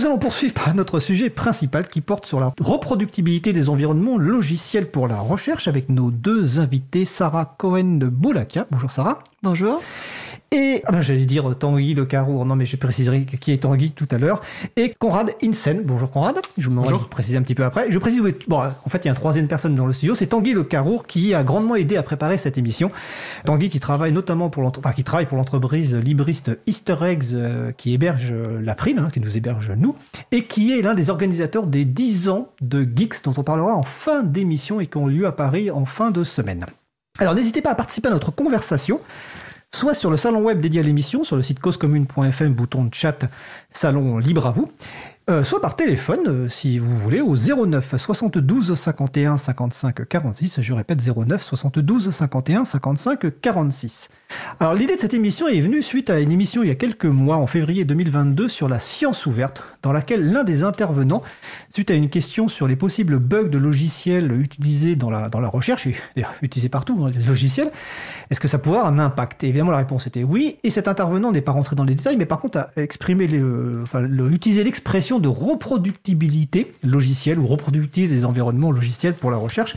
Nous allons poursuivre par notre sujet principal qui porte sur la reproductibilité des environnements logiciels pour la recherche avec nos deux invités, Sarah Cohen-Boulakia. Bonjour Sarah. Bonjour. Et j'allais dire Tanguy Le Carrer, non mais je préciserai qui est Tanguy tout à l'heure, et Konrad Hinsen. Bonjour Konrad, je vous demanderai de préciser un petit peu après. Je précise, bon, en fait il y a une troisième personne dans le studio, c'est Tanguy Le Carrer qui a grandement aidé à préparer cette émission. Tanguy qui travaille notamment pour l'entreprise libriste Easter Eggs qui héberge l'April, qui nous héberge nous, et qui est l'un des organisateurs des 10 ans de Guix dont on parlera en fin d'émission et qui ont lieu à Paris en fin de semaine. Alors n'hésitez pas à participer à notre conversation, soit sur le salon web dédié à l'émission, sur le site causecommune.fm, bouton de chat, salon libre à vous, soit par téléphone, si vous voulez, au 09 72 51 55 46, je répète 09 72 51 55 46. Alors l'idée de cette émission est venue suite à une émission il y a quelques mois, en février 2022, sur la science ouverte, dans laquelle l'un des intervenants, suite à une question sur les possibles bugs de logiciels utilisés dans la recherche, et d'ailleurs utilisés partout dans les logiciels, est-ce que ça pouvait avoir un impact? Et évidemment la réponse était oui, et cet intervenant n'est pas rentré dans les détails, mais par contre a exprimé utilisé l'expression de reproductibilité logicielle ou reproductibilité des environnements logiciels pour la recherche.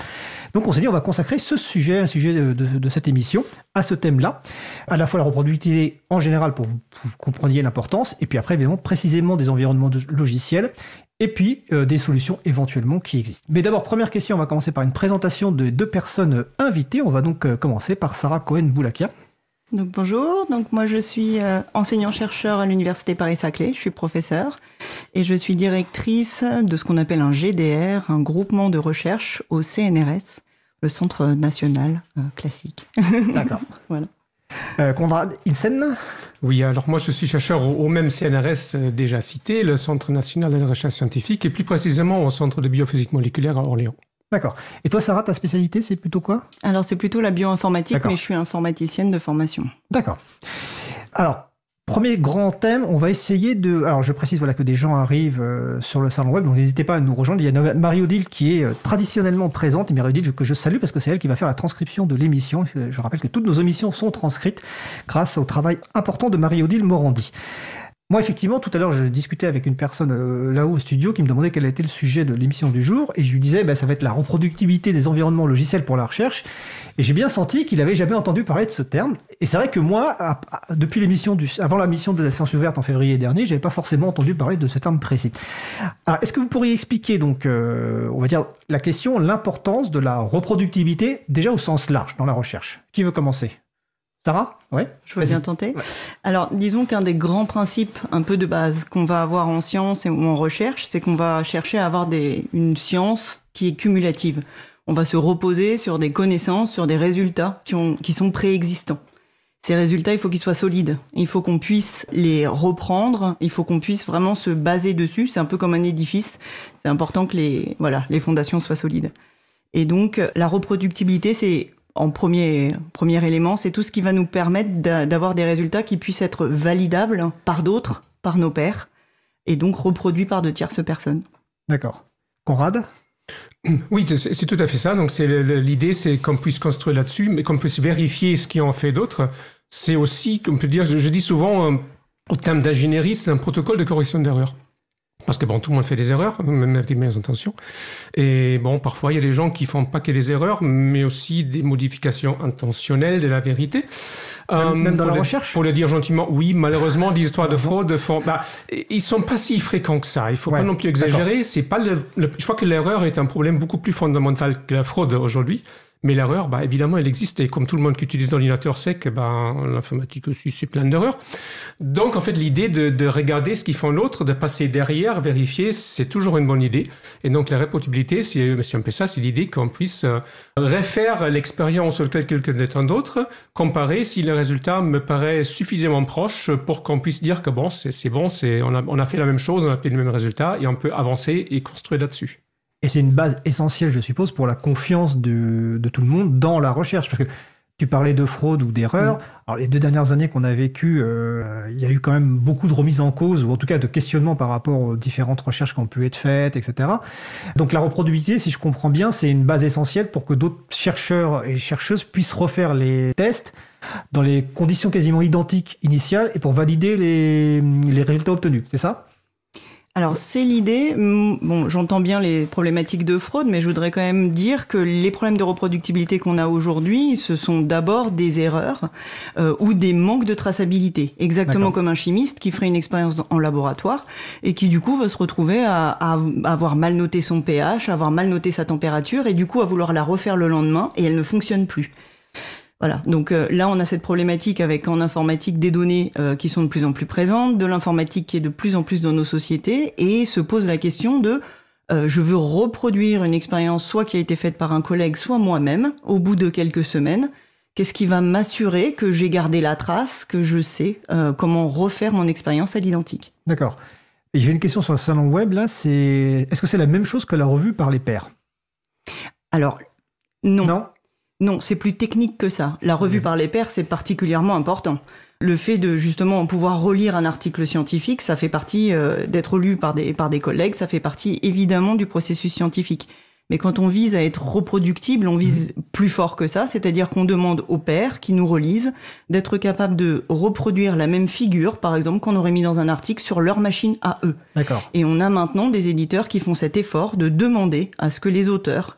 Donc on s'est dit on va consacrer ce sujet, un sujet de cette émission, à ce thème-là, à la fois la reproductibilité en général pour que vous compreniez l'importance, et puis après évidemment précisément des environnements logiciels, et puis des solutions éventuellement qui existent. Mais d'abord, première question, on va commencer par une présentation de deux personnes invitées. On va donc commencer par Sarah Cohen-Boulakia. Donc bonjour, donc moi je suis enseignant-chercheur à l'Université Paris-Saclay, je suis professeure et je suis directrice de ce qu'on appelle un GDR, un groupement de recherche au CNRS, le Centre national classique. D'accord. Voilà. Konrad Hinsen. Oui, alors moi je suis chercheur au même CNRS déjà cité, le Centre national de la recherche scientifique et plus précisément au Centre de Biophysique Moléculaire à Orléans. D'accord. Et toi, Sarah, ta spécialité, c'est plutôt quoi? Alors, c'est plutôt la bioinformatique, mais je suis informaticienne de formation. D'accord. Alors, premier grand thème, on va essayer de... Alors, je précise que des gens arrivent sur le salon web, donc n'hésitez pas à nous rejoindre. Il y a Marie-Odile qui est traditionnellement présente, et Marie-Odile que je salue parce que c'est elle qui va faire la transcription de l'émission. Je rappelle que toutes nos émissions sont transcrites grâce au travail important de Marie-Odile Morandi. Moi, effectivement, tout à l'heure, je discutais avec une personne là-haut au studio qui me demandait quel était le sujet de l'émission du jour, et je lui disais ça va être la reproductibilité des environnements logiciels pour la recherche, et j'ai bien senti qu'il n'avait jamais entendu parler de ce terme. Et c'est vrai que moi, depuis l'émission avant la mission de la science ouverte en février dernier, je n'avais pas forcément entendu parler de ce terme précis. Alors, est-ce que vous pourriez expliquer, donc, on va dire, la question, l'importance de la reproductibilité, déjà au sens large, dans la recherche? Qui veut commencer? Sarah? Oui, je veux bien tenter. Ouais. Alors, disons qu'un des grands principes un peu de base qu'on va avoir en science ou en recherche, c'est qu'on va chercher à avoir une science qui est cumulative. On va se reposer sur des connaissances, sur des résultats qui sont préexistants. Ces résultats, il faut qu'ils soient solides. Il faut qu'on puisse les reprendre. Il faut qu'on puisse vraiment se baser dessus. C'est un peu comme un édifice. C'est important que les fondations soient solides. Et donc, la reproductibilité, c'est... En premier élément, c'est tout ce qui va nous permettre d'avoir des résultats qui puissent être validables par d'autres, par nos pairs, et donc reproduits par de tierces personnes. D'accord. Konrad ? Oui, c'est tout à fait ça. Donc l'idée, c'est qu'on puisse construire là-dessus, mais qu'on puisse vérifier ce qui en fait d'autres. C'est aussi, on peut dire, je dis souvent, au terme d'ingénierie, c'est un protocole de correction d'erreurs. Parce que tout le monde fait des erreurs, même avec des meilleures intentions. Et parfois, il y a des gens qui font pas que des erreurs, mais aussi des modifications intentionnelles de la vérité. Même dans la recherche? Pour le dire gentiment, oui, malheureusement, des histoires de fraude font... ils sont pas si fréquents que ça. Il faut pas non plus exagérer. C'est pas je crois que l'erreur est un problème beaucoup plus fondamental que la fraude aujourd'hui. Mais l'erreur, évidemment, elle existe. Et comme tout le monde qui utilise l'ordinateur sait que l'informatique aussi, c'est plein d'erreurs. Donc, en fait, l'idée de regarder ce qu'ils font l'autre, de passer derrière, vérifier, c'est toujours une bonne idée. Et donc, la reproductibilité, c'est un peu ça, c'est l'idée qu'on puisse refaire l'expérience sur quelqu'un d'autre, comparer si le résultat me paraît suffisamment proche pour qu'on puisse dire que on a fait la même chose, on a fait le même résultat et on peut avancer et construire là-dessus. Et c'est une base essentielle, je suppose, pour la confiance de tout le monde dans la recherche. Parce que tu parlais de fraude ou d'erreur. Alors, les 2 dernières années qu'on a vécues, il y a eu quand même beaucoup de remises en cause, ou en tout cas de questionnements par rapport aux différentes recherches qui ont pu être faites, etc. Donc, la reproductibilité, si je comprends bien, c'est une base essentielle pour que d'autres chercheurs et chercheuses puissent refaire les tests dans les conditions quasiment identiques initiales et pour valider les résultats obtenus. C'est ça ? Alors, c'est l'idée. Bon, j'entends bien les problématiques de fraude, mais je voudrais quand même dire que les problèmes de reproductibilité qu'on a aujourd'hui, ce sont d'abord des erreurs ou des manques de traçabilité. Exactement comme un chimiste qui ferait une expérience en laboratoire et qui, du coup, va se retrouver à avoir mal noté son pH, avoir mal noté sa température et, du coup, à vouloir la refaire le lendemain et elle ne fonctionne plus. Voilà, donc là on a cette problématique avec en informatique des données qui sont de plus en plus présentes, de l'informatique qui est de plus en plus dans nos sociétés et se pose la question de je veux reproduire une expérience soit qui a été faite par un collègue, soit moi-même au bout de quelques semaines. Qu'est-ce qui va m'assurer que j'ai gardé la trace, que je sais comment refaire mon expérience à l'identique? D'accord. Et j'ai une question sur le salon web là, c'est est-ce que c'est la même chose que la revue par les pairs? Alors, non. Non. Non, c'est plus technique que ça. La revue par les pairs, c'est particulièrement important. Le fait de justement pouvoir relire un article scientifique, ça fait partie d'être lu par des collègues, ça fait partie évidemment du processus scientifique. Mais quand on vise à être reproductible, on vise plus fort que ça, c'est-à-dire qu'on demande aux pairs qui nous relisent d'être capables de reproduire la même figure, par exemple, qu'on aurait mis dans un article sur leur machine à eux. D'accord. Et on a maintenant des éditeurs qui font cet effort de demander à ce que les auteurs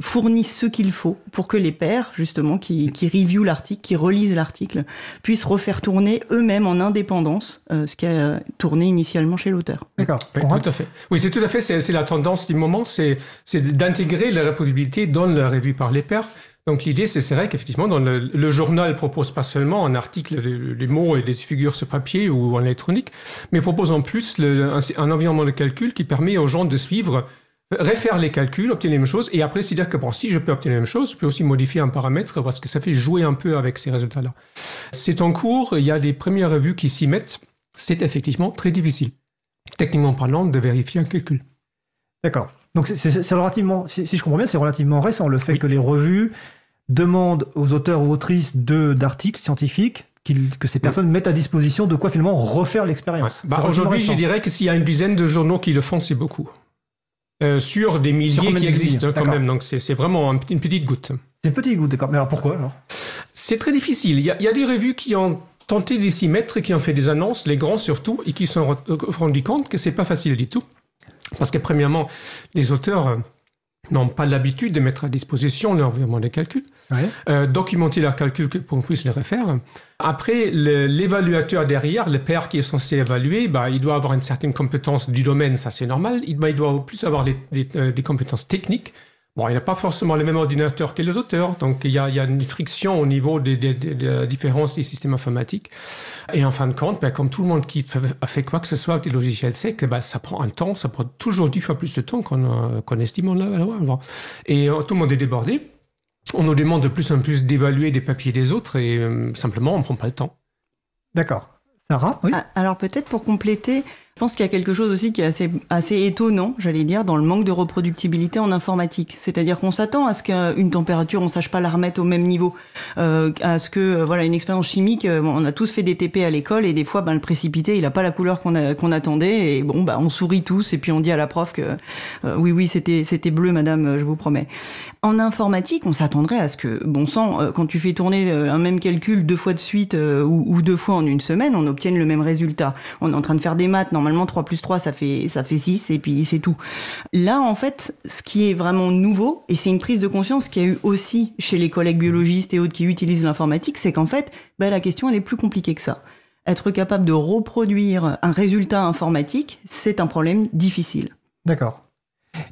fournissent ce qu'il faut pour que les pairs, justement, qui reviewent l'article, qui relisent l'article, puissent refaire tourner eux-mêmes en indépendance ce qui a tourné initialement chez l'auteur. D'accord. Oui, tout à fait. Oui, c'est tout à fait. C'est la tendance du moment, c'est d'intégrer la reproductibilité dans la revue par les pairs. Donc l'idée, c'est vrai qu'effectivement, dans le journal propose pas seulement un article, des mots et des figures sur papier ou en électronique, mais propose en plus un environnement de calcul qui permet aux gens de suivre, refaire les calculs, obtenir les mêmes choses, et après, c'est-à-dire que bon, si je peux obtenir les mêmes choses, je peux aussi modifier un paramètre, voir ce que ça fait, jouer un peu avec ces résultats-là. C'est en cours, il y a des premières revues qui s'y mettent, c'est effectivement très difficile, techniquement parlant, de vérifier un calcul. D'accord. Donc, c'est relativement, si je comprends bien, c'est relativement récent, le fait que les revues demandent aux auteurs ou autrices d'articles scientifiques que ces personnes mettent à disposition de quoi finalement refaire l'expérience. Ouais. Bah, aujourd'hui, je dirais que s'il y a une dizaine de journaux qui le font, c'est beaucoup. Sur des milliers qui existent quand même, donc c'est vraiment une petite goutte. C'est une petite goutte, d'accord. Mais alors pourquoi alors ? C'est très difficile. Il y a des revues qui ont tenté de s'y mettre, qui ont fait des annonces, les grands surtout, et qui se sont rendus compte que c'est pas facile du tout. Parce que premièrement, les auteurs n'ont pas l'habitude de mettre à disposition leur environnement de calcul, documenter leurs calculs pour qu'on puisse les refaire. Après, l'évaluateur derrière, le pair qui est censé évaluer, il doit avoir une certaine compétence du domaine, ça c'est normal. Il doit plus avoir des compétences techniques. Bon, il n'a pas forcément le même ordinateur que les auteurs, donc il y a une friction au niveau des différences des systèmes informatiques. Et en fin de compte, comme tout le monde qui a fait quoi que ce soit avec des logiciels secs, ça prend un temps, ça prend toujours 10 fois plus de temps qu'on estime l'avoir. Et tout le monde est débordé. On nous demande de plus en plus d'évaluer des papiers des autres et simplement, on ne prend pas le temps. D'accord. Sarah, oui. Alors peut-être pour compléter, je pense qu'il y a quelque chose aussi qui est assez étonnant, j'allais dire, dans le manque de reproductibilité en informatique. C'est-à-dire qu'on s'attend à ce qu'une température, on ne sache pas la remettre au même niveau, à ce que une expérience chimique, on a tous fait des TP à l'école et des fois, le précipité, il n'a pas la couleur qu'on attendait et bon, on sourit tous et puis on dit à la prof que oui, c'était bleu, madame, je vous promets. En informatique, on s'attendrait à ce que, bon sang, quand tu fais tourner un même calcul 2 fois de suite ou 2 fois en une semaine, on obtienne le même résultat. On est en train de faire des maths, normalement 3 plus 3 ça fait 6 et puis c'est tout. Là en fait, ce qui est vraiment nouveau, et c'est une prise de conscience qu'il y a eu aussi chez les collègues biologistes et autres qui utilisent l'informatique, c'est qu'en fait la question elle est plus compliquée que ça. Être capable de reproduire un résultat informatique, c'est un problème difficile. D'accord.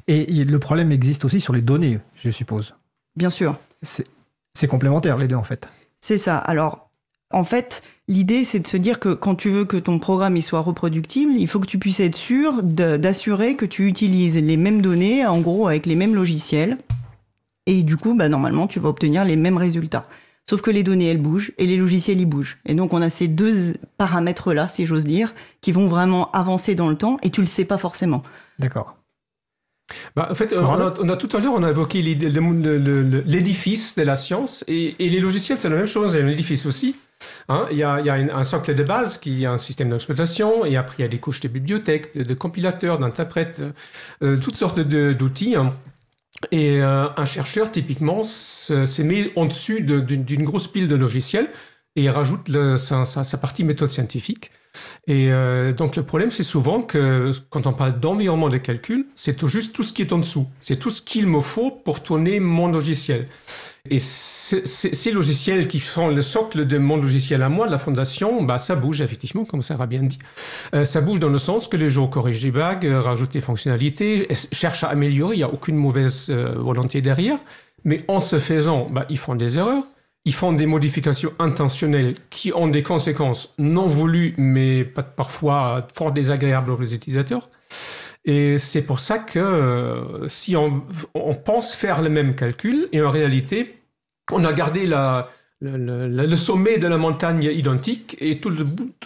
Et le problème existe aussi sur les données, je suppose. Bien sûr. C'est complémentaire les deux en fait. C'est ça. Alors en fait, l'idée, c'est de se dire que quand tu veux que ton programme il soit reproductible, il faut que tu puisses être sûr d'assurer que tu utilises les mêmes données, en gros avec les mêmes logiciels. Et du coup, normalement, tu vas obtenir les mêmes résultats. Sauf que les données, elles bougent et les logiciels, ils bougent. Et donc, on a ces 2 paramètres-là, si j'ose dire, qui vont vraiment avancer dans le temps et tu le sais pas forcément. D'accord. En fait, on a tout à l'heure, on a évoqué l'édifice de la science et les logiciels, c'est la même chose, c'est un édifice aussi. Hein, il y a un socle de base qui est un système d'exploitation et après il y a des couches de bibliothèques, de compilateurs, d'interprètes, toutes sortes d'outils. Hein. Et un chercheur typiquement se met en dessus d'une grosse pile de logiciels et il rajoute sa partie méthode scientifique. Et donc le problème, c'est souvent que quand on parle d'environnement de calcul, c'est tout juste tout ce qui est en dessous. C'est tout ce qu'il me faut pour tourner mon logiciel. Et ces logiciels qui sont le socle de mon logiciel à moi, de la fondation, bah, ça bouge effectivement, comme Sarah a bien dit. Ça bouge dans le sens que les gens corrigent des bugs, rajoutent des fonctionnalités, cherchent à améliorer, il n'y a aucune mauvaise volonté derrière. Mais en se faisant, bah, ils font des erreurs, ils font des modifications intentionnelles qui ont des conséquences non voulues, mais parfois fort désagréables aux utilisateurs. Et c'est pour ça que si on pense faire le même calcul, et en réalité, on a gardé le sommet de la montagne identique, et tout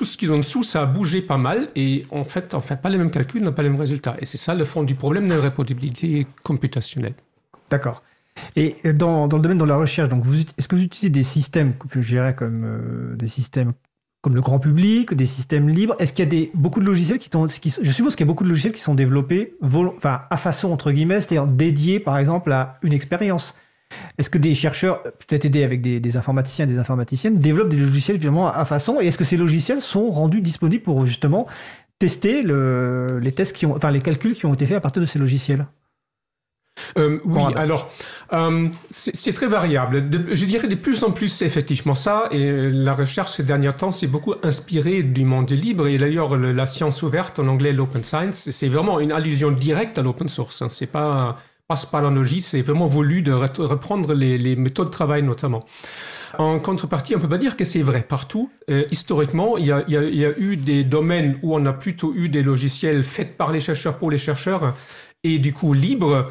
ce qui est en dessous, ça a bougé pas mal, et en fait, on ne fait pas les mêmes calculs, on n'a pas les mêmes résultats. Et c'est ça le fond du problème de la réputabilité computationnelle. D'accord. Et dans le domaine de la recherche, donc est-ce que vous utilisez des systèmes que vous gérez comme des systèmes comme le grand public, des systèmes libres? Est-ce qu'il y a beaucoup de logiciels je suppose qu'il y a beaucoup de logiciels qui sont développés à façon entre guillemets, c'est-à-dire dédiés par exemple à une expérience. Est-ce que des chercheurs, peut-être aidés avec des informaticiens et des informaticiennes, développent des logiciels finalement à façon, et est-ce que ces logiciels sont rendus disponibles pour justement tester les calculs qui ont été faits à partir de ces logiciels? Oui, alors c'est très variable. Je dirais de plus en plus effectivement ça, et la recherche ces derniers temps s'est beaucoup inspirée du monde libre, et d'ailleurs la science ouverte, en anglais l'open science, c'est vraiment une allusion directe à l'open source. C'est pas l'analogie, c'est vraiment voulu de reprendre les méthodes de travail notamment. En contrepartie, on ne peut pas dire que c'est vrai partout. Historiquement, il y a eu des domaines où on a plutôt eu des logiciels faits par les chercheurs pour les chercheurs, et du coup libres,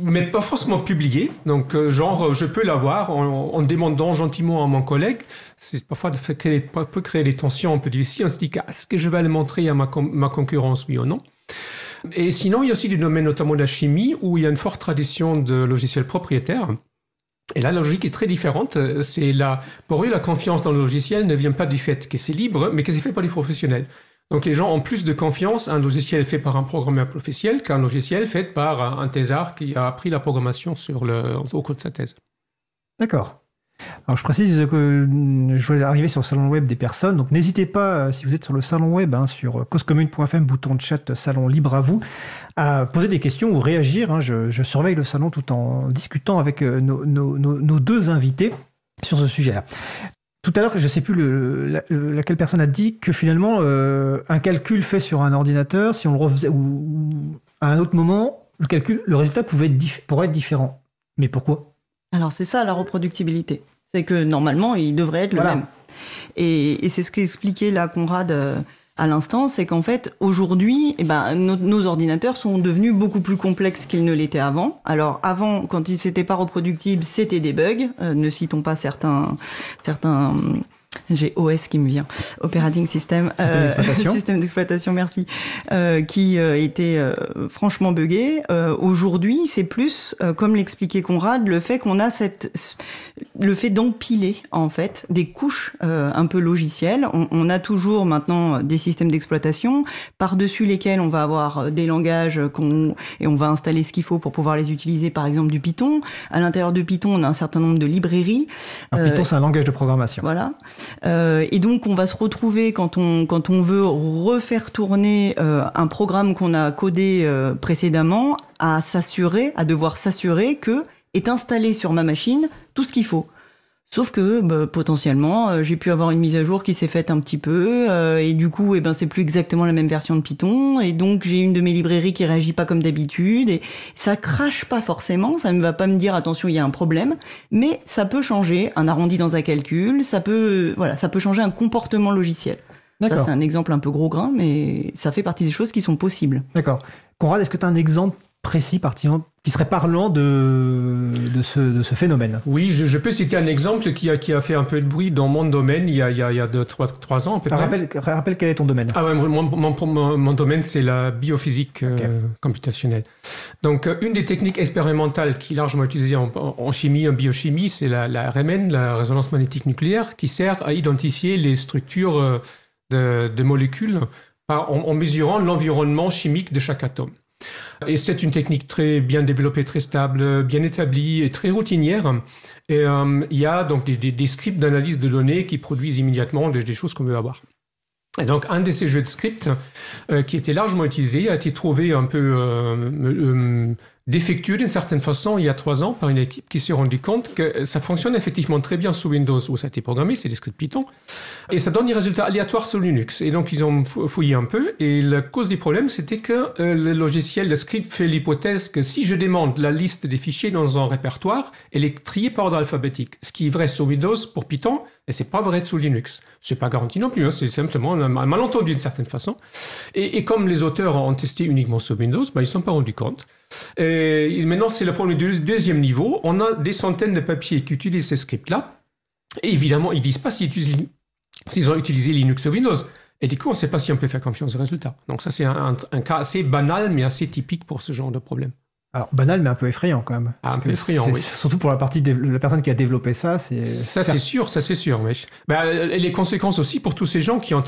mais pas forcément publié. Donc, genre, je peux l'avoir en demandant gentiment à mon collègue. C'est parfois peut créer des tensions un peu difficiles. On se dit, est-ce que je vais le montrer à ma concurrence, oui ou non? Et sinon, il y a aussi du domaine notamment de la chimie, où il y a une forte tradition de logiciels propriétaires. Et là, la logique est très différente. Pour eux, la confiance dans le logiciel ne vient pas du fait que c'est libre, mais que c'est fait par des professionnels. Donc, les gens ont plus de confiance à un logiciel fait par un programmeur professionnel qu'à un logiciel fait par un thésard qui a appris la programmation au cours de sa thèse. D'accord. Alors, je précise que je vais arriver sur le salon web des personnes. Donc, n'hésitez pas, si vous êtes sur le salon web, sur causecommune.fm, bouton de chat, salon libre à vous, à poser des questions ou réagir. Je surveille le salon tout en discutant avec nos deux invités sur ce sujet-là. Tout à l'heure, je ne sais plus laquelle personne a dit que finalement, un calcul fait sur un ordinateur, si on le refaisait ou à un autre moment, le résultat pourrait être différent. Mais pourquoi ? Alors c'est ça la reproductibilité. C'est que normalement, il devrait être le même. Et c'est ce qu'expliquait là Konrad à l'instant, c'est qu'en fait, aujourd'hui, nos ordinateurs sont devenus beaucoup plus complexes qu'ils ne l'étaient avant. Alors avant, quand ils n'étaient pas reproductibles, c'était des bugs. Ne citons pas certains j'ai OS qui me vient, Operating System, système d'exploitation, merci, qui était franchement buggé. Aujourd'hui, c'est plus, comme l'expliquait Konrad, le fait qu'on a le fait d'empiler en fait des couches un peu logicielles. On a toujours maintenant des systèmes d'exploitation par-dessus lesquels on va avoir des langages et on va installer ce qu'il faut pour pouvoir les utiliser. Par exemple, du Python. À l'intérieur de Python, on a un certain nombre de librairies. Python, c'est un langage de programmation. Voilà. Et donc on va se retrouver quand on veut refaire tourner un programme qu'on a codé précédemment à devoir s'assurer que est installé sur ma machine tout ce qu'il faut. Sauf que potentiellement j'ai pu avoir une mise à jour qui s'est faite un petit peu et du coup c'est plus exactement la même version de Python, et donc j'ai une de mes librairies qui réagit pas comme d'habitude, et ça crache pas forcément, ça ne va pas me dire attention il y a un problème, mais ça peut changer un arrondi dans un calcul, ça peut changer un comportement logiciel. D'accord. Ça c'est un exemple un peu gros grain, mais ça fait partie des choses qui sont possibles. D'accord. Konrad, est-ce que tu as un exemple précis, qui serait parlant de ce phénomène? Oui, je peux citer un exemple qui a fait un peu de bruit dans mon domaine il y a 2-3 ans. Rappelle quel est ton domaine. Mon domaine, c'est la biophysique computationnelle. Donc, une des techniques expérimentales qui est largement utilisée en chimie, en biochimie, c'est la RMN, la résonance magnétique nucléaire, qui sert à identifier les structures de molécules en mesurant l'environnement chimique de chaque atome. Et c'est une technique très bien développée, très stable, bien établie et très routinière. Et il y a donc des scripts d'analyse de données qui produisent immédiatement des choses qu'on veut avoir. Et donc, un de ces jeux de script qui était largement utilisé a été trouvé un peu défectueux d'une certaine façon il y a 3 ans par une équipe qui s'est rendu compte que ça fonctionne effectivement très bien sous Windows où ça a été programmé, c'est des scripts Python, et ça donne des résultats aléatoires sur Linux. Et donc, ils ont fouillé un peu et la cause du problème, c'était que le logiciel, le script fait l'hypothèse que si je demande la liste des fichiers dans un répertoire, elle est triée par ordre alphabétique, ce qui est vrai sous Windows pour Python, et c'est pas vrai sous Linux. C'est pas garanti non plus, hein, c'est simplement un malentendu d'une certaine façon. Et comme les auteurs ont testé uniquement sous Windows, ben, ils ne se sont pas rendus compte. Et maintenant, c'est le problème du deuxième niveau. On a des centaines de papiers qui utilisent ces scripts-là. Et évidemment, ils ne disent pas s'ils ont utilisé Linux ou Windows. Et du coup, on ne sait pas si on peut faire confiance aux résultats. Donc ça, c'est un cas assez banal, mais assez typique pour ce genre de problème. Alors, banal, mais un peu effrayant quand même. Ah, un peu effrayant, oui. Surtout pour la personne qui a développé ça. Ça, c'est sûr. Wesh. Et les conséquences aussi pour tous ces gens qui ont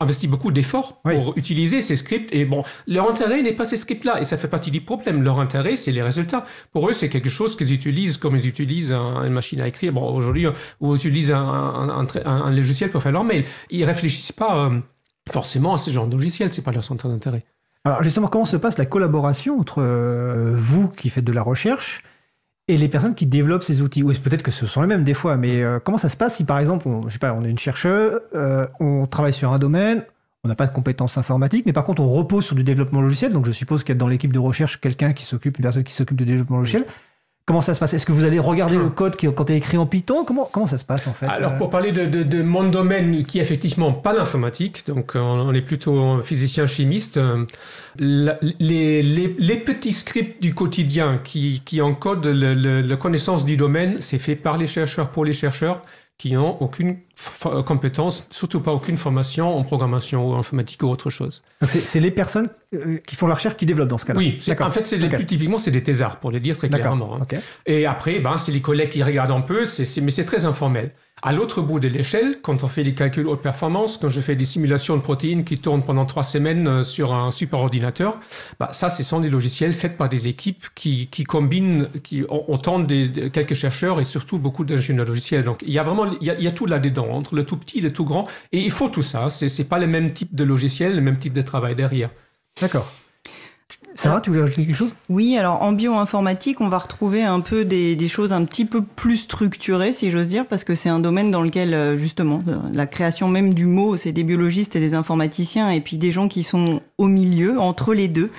investi beaucoup d'efforts pour utiliser ces scripts. Et bon, leur intérêt n'est pas ces scripts-là. Et ça fait partie du problème. Leur intérêt, c'est les résultats. Pour eux, c'est quelque chose qu'ils utilisent comme ils utilisent une machine à écrire. Bon, aujourd'hui, ou utilisent un logiciel pour faire leur mail. Ils ne réfléchissent pas forcément à ce genre de logiciel. Ce n'est pas leur centre d'intérêt. Alors justement, comment se passe la collaboration entre vous qui faites de la recherche et les personnes qui développent ces outils? Oui, peut-être que ce sont les mêmes des fois, mais comment ça se passe si par exemple, on est une chercheuse, on travaille sur un domaine, on n'a pas de compétences informatiques, mais par contre on repose sur du développement logiciel, donc je suppose qu'il y a dans l'équipe de recherche une personne qui s'occupe du développement logiciel. Comment ça se passe? Est-ce que vous allez regarder le code quand il est écrit en Python? Comment ça se passe en fait? Alors pour parler de mon domaine qui est effectivement pas l'informatique, donc on est plutôt physicien-chimiste, les petits scripts du quotidien qui encodent la connaissance du domaine, c'est fait par les chercheurs, pour les chercheurs, qui n'ont aucune compétence, surtout pas aucune formation en programmation ou en informatique ou autre chose. C'est les personnes qui font la recherche qui développent dans ce cas-là. Oui, en fait, plus typiquement, c'est des thésards, pour le dire très clairement. Hein. Okay. Et après, c'est les collègues qui regardent un peu, mais c'est très informel. À l'autre bout de l'échelle, quand on fait des calculs haute performance, quand je fais des simulations de protéines qui tournent pendant 3 semaines sur un superordinateur, ce sont des logiciels faits par des équipes qui tente quelques chercheurs et surtout beaucoup d'ingénieurs logiciels. Donc, il y a tout là-dedans, entre le tout petit et le tout grand. Et il faut tout ça. C'est pas le même type de logiciel, le même type de travail derrière. D'accord. Sarah, tu voulais ajouter quelque chose? Oui, alors en bioinformatique, on va retrouver un peu des choses un petit peu plus structurées, si j'ose dire, parce que c'est un domaine dans lequel, justement, la création même du mot, c'est des biologistes et des informaticiens, et puis des gens qui sont au milieu, entre les deux,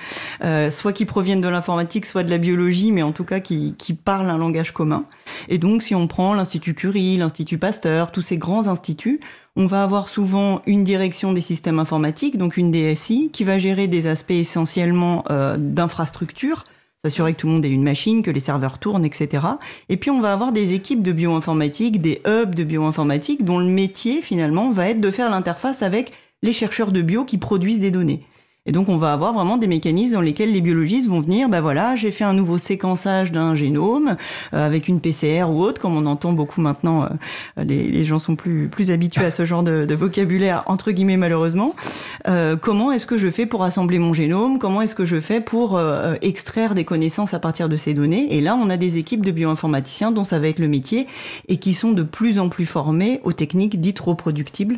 soit qui proviennent de l'informatique, soit de la biologie, mais en tout cas qui parlent un langage commun. Et donc, si on prend l'Institut Curie, l'Institut Pasteur, tous ces grands instituts, on va avoir souvent une direction des systèmes informatiques, donc une DSI, qui va gérer des aspects essentiellement d'infrastructures, s'assurer que tout le monde ait une machine, que les serveurs tournent, etc. Et puis on va avoir des équipes de bioinformatique, des hubs de bioinformatique, dont le métier finalement va être de faire l'interface avec les chercheurs de bio qui produisent des données. Et donc on va avoir vraiment des mécanismes dans lesquels les biologistes vont venir, j'ai fait un nouveau séquençage d'un génome avec une PCR ou autre, comme on entend beaucoup maintenant, les gens sont plus habitués à ce genre de vocabulaire, entre guillemets malheureusement. Comment est-ce que je fais pour assembler mon génome? Comment est-ce que je fais pour extraire des connaissances à partir de ces données? Et là on a des équipes de bioinformaticiens dont ça va être le métier et qui sont de plus en plus formés aux techniques dites reproductibles,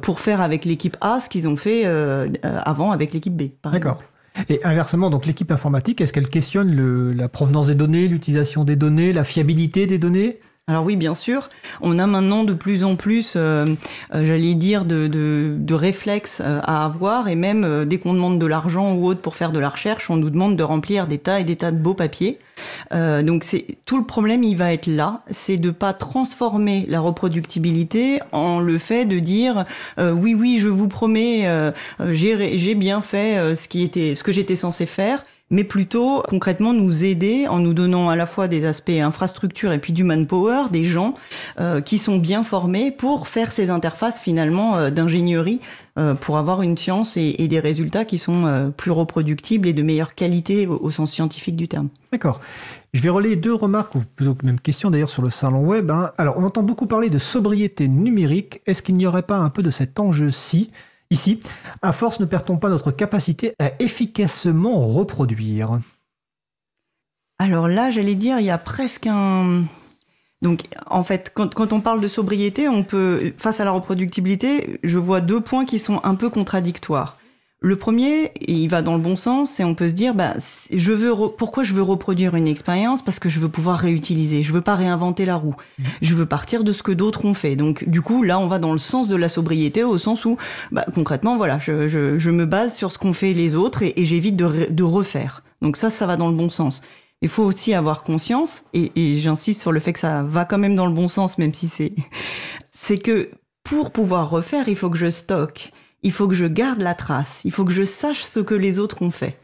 pour faire avec l'équipe A ce qu'ils ont fait avant avec l'équipe B, par exemple. D'accord. Et inversement, donc l'équipe informatique, est-ce qu'elle questionne la provenance des données, l'utilisation des données, la fiabilité des données ? Alors oui, bien sûr. On a maintenant de plus en plus, de réflexes à avoir. Et même dès qu'on demande de l'argent ou autre pour faire de la recherche, on nous demande de remplir des tas et des tas de beaux papiers. Donc tout le problème, il va être là. C'est de pas transformer la reproductibilité en le fait de dire oui, je vous promets, j'ai bien fait ce que j'étais censé faire. Mais plutôt concrètement nous aider en nous donnant à la fois des aspects infrastructure et puis du manpower, des gens qui sont bien formés pour faire ces interfaces finalement d'ingénierie pour avoir une science et des résultats qui sont plus reproductibles et de meilleure qualité au sens scientifique du terme. D'accord. Je vais relayer 2 remarques, ou plutôt même question d'ailleurs sur le salon web. Hein. Alors on entend beaucoup parler de sobriété numérique. Est-ce qu'il n'y aurait pas un peu de cet enjeu-ci ? Ici, à force, ne perdons pas notre capacité à efficacement reproduire. Alors là, j'allais dire, il y a presque Donc, en fait, quand on parle de sobriété, on peut, face à la reproductibilité, je vois deux points qui sont un peu contradictoires. Le premier, et il va dans le bon sens, c'est on peut se dire, bah, pourquoi je veux reproduire une expérience? Parce que je veux pouvoir réutiliser. Je veux pas réinventer la roue. Je veux partir de ce que d'autres ont fait. Donc, du coup, là, on va dans le sens de la sobriété, au sens où, bah, concrètement, voilà, je me base sur ce qu'ont fait les autres et j'évite de refaire. Donc ça va dans le bon sens. Il faut aussi avoir conscience, et j'insiste sur le fait que ça va quand même dans le bon sens, même si c'est que pour pouvoir refaire, il faut que je stocke. Il faut que je garde la trace, il faut que je sache ce que les autres ont fait.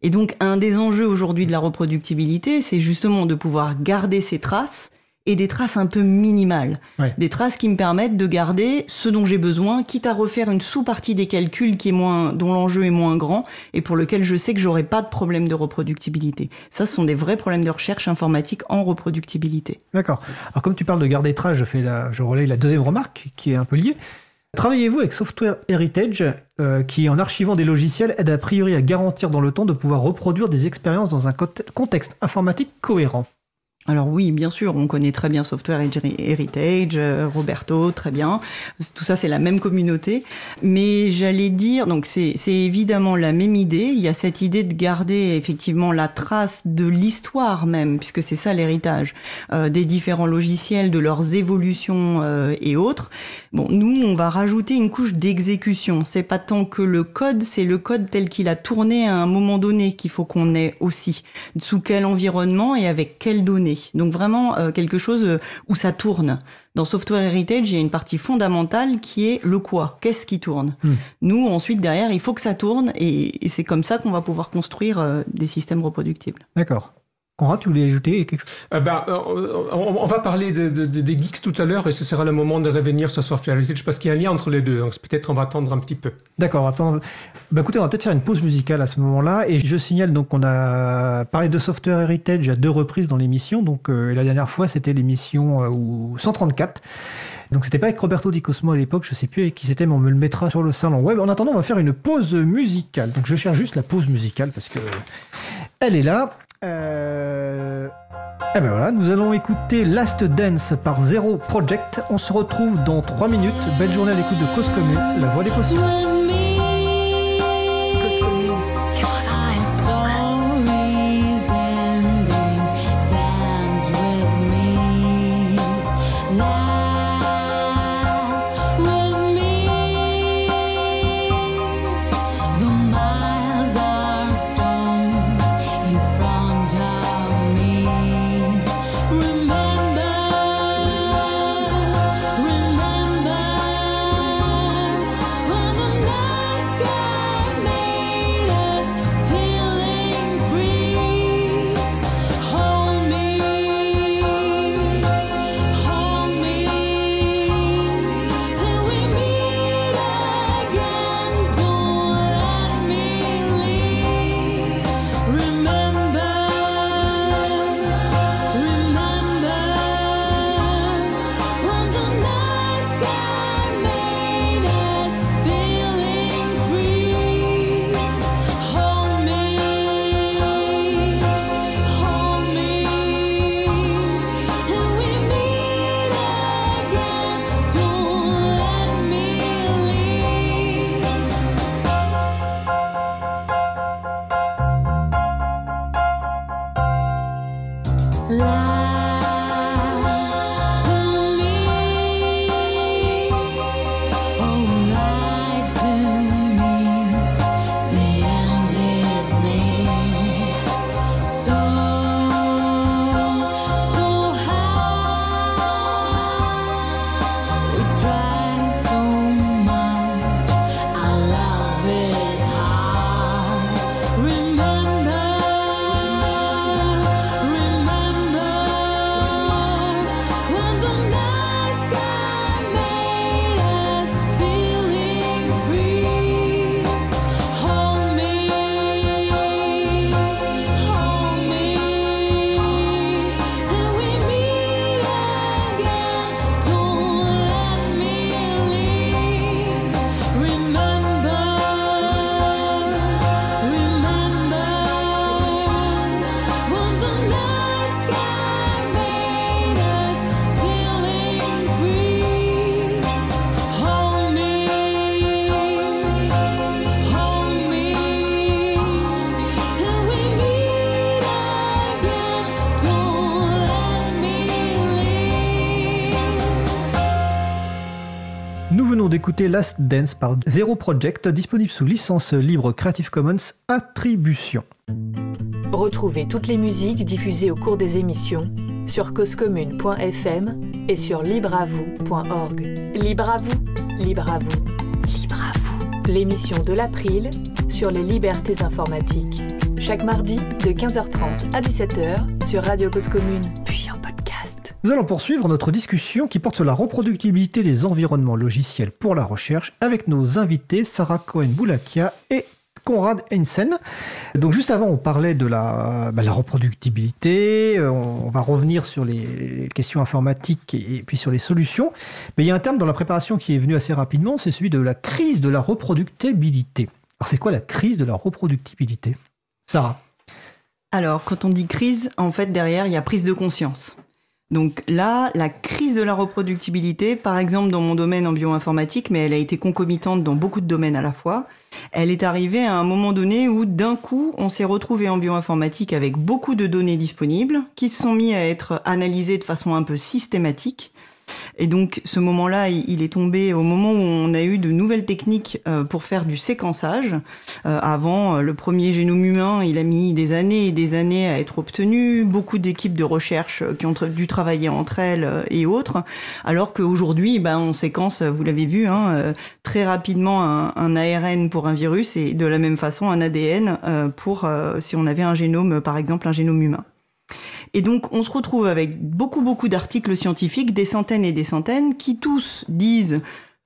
Et donc, un des enjeux aujourd'hui de la reproductibilité, c'est justement de pouvoir garder ces traces, et des traces un peu minimales. Ouais. Des traces qui me permettent de garder ce dont j'ai besoin, quitte à refaire une sous-partie des calculs dont l'enjeu est moins grand, et pour lequel je sais que j'aurai pas de problème de reproductibilité. Ça, ce sont des vrais problèmes de recherche informatique en reproductibilité. D'accord. Alors, comme tu parles de garder trace, je relaye la deuxième remarque, qui est un peu liée. Travaillez-vous avec Software Heritage, qui, en archivant des logiciels, aide a priori à garantir dans le temps de pouvoir reproduire des expériences dans un contexte informatique cohérent? Alors oui, bien sûr, on connaît très bien Software Heritage, Roberto, très bien. Tout ça, c'est la même communauté. Mais j'allais dire, donc c'est évidemment la même idée. Il y a cette idée de garder effectivement la trace de l'histoire même, puisque c'est ça l'héritage, des différents logiciels, de leurs évolutions et autres. Bon, nous, on va rajouter une couche d'exécution. C'est pas tant que le code, c'est le code tel qu'il a tourné à un moment donné qu'il faut qu'on ait aussi. Sous quel environnement et avec quelles données? Donc vraiment quelque chose où ça tourne. Dans Software Heritage, il y a une partie fondamentale qui est le quoi, qu'est-ce qui tourne. Nous, ensuite, derrière, il faut que ça tourne et c'est comme ça qu'on va pouvoir construire des systèmes reproductibles. D'accord. Konrad, tu voulais ajouter quelque chose? On va parler des geeks tout à l'heure et ce sera le moment de revenir sur Software Heritage parce qu'il y a un lien entre les deux. Donc peut-être on va attendre un petit peu. D'accord. Écoutez, on va peut-être faire une pause musicale à ce moment-là. Et je signale donc qu'on a parlé de Software Heritage à deux reprises dans l'émission. Donc la dernière fois, c'était l'émission 134. Donc c'était pas avec Roberto Di Cosmo à l'époque, je sais plus avec qui c'était, mais on me le mettra sur le salon web. En attendant, on va faire une pause musicale. Donc je cherche juste la pause musicale parce que elle est là. Et ben voilà, nous allons écouter Last Dance par Zero Project. On se retrouve dans 3 minutes. Belle journée à l'écoute de Cause Commune, la voix des possibles. d'écouter Last Dance par Zero Project, disponible sous licence libre Creative Commons Attribution. Retrouvez toutes les musiques diffusées au cours des émissions sur causecommune.fm et sur libreavou.org. Libre à vous, libre à vous, libre à vous. L'émission de l'april sur les libertés informatiques. Chaque mardi de 15h30 à 17h sur Radio Cause Commune, puis en podcast. Nous allons poursuivre notre discussion qui porte sur la reproductibilité des environnements logiciels pour la recherche avec nos invités Sarah Cohen-Boulakia et Konrad Hinsen. Donc juste avant, on parlait de la reproductibilité, on va revenir sur les questions informatiques et puis sur les solutions, mais il y a un terme dans la préparation qui est venu assez rapidement, c'est celui de la crise de la reproductibilité. Alors c'est quoi la crise de la reproductibilité, Sarah? Alors quand on dit crise, en fait derrière il y a prise de conscience. Donc là, la crise de la reproductibilité, par exemple dans mon domaine en bioinformatique, mais elle a été concomitante dans beaucoup de domaines à la fois, elle est arrivée à un moment donné où d'un coup, on s'est retrouvé en bioinformatique avec beaucoup de données disponibles qui se sont mis à être analysées de façon un peu systématique. Et donc ce moment-là, il est tombé au moment où on a eu de nouvelles techniques pour faire du séquençage. Avant, le premier génome humain, il a mis des années et des années à être obtenu, beaucoup d'équipes de recherche qui ont dû travailler entre elles et autres, alors qu'aujourd'hui, on séquence, vous l'avez vu, très rapidement un ARN pour un virus et de la même façon un ADN pour si on avait un génome, par exemple un génome humain. Et donc, on se retrouve avec beaucoup d'articles scientifiques, des centaines et des centaines, qui tous disent,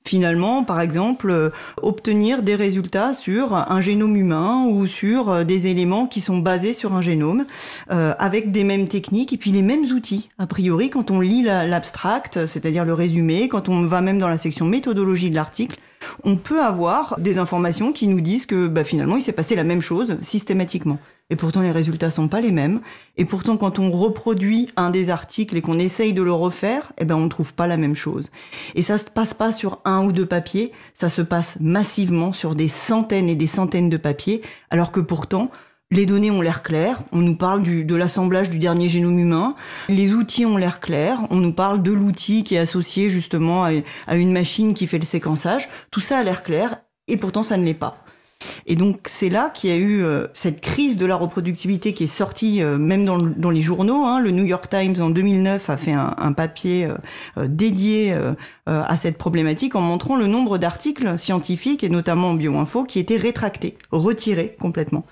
finalement, par exemple, obtenir des résultats sur un génome humain ou sur des éléments qui sont basés sur un génome, avec des mêmes techniques et puis les mêmes outils. A priori, quand on lit l'abstract, c'est-à-dire le résumé, quand on va même dans la section méthodologie de l'article, on peut avoir des informations qui nous disent que finalement, il s'est passé la même chose systématiquement. Et pourtant, les résultats sont pas les mêmes. Et pourtant, quand on reproduit un des articles et qu'on essaye de le refaire, on trouve pas la même chose. Et ça se passe pas sur un ou deux papiers. Ça se passe massivement sur des centaines et des centaines de papiers. Alors que pourtant, les données ont l'air claires. On nous parle de l'assemblage du dernier génome humain. Les outils ont l'air clairs. On nous parle de l'outil qui est associé justement à une machine qui fait le séquençage. Tout ça a l'air clair. Et pourtant, ça ne l'est pas. Et donc c'est là qu'il y a eu cette crise de la reproductibilité qui est sortie même dans les journaux. Le New York Times en 2009 a fait un papier dédié à cette problématique en montrant le nombre d'articles scientifiques et notamment en bioinfo qui étaient rétractés, retirés complètement.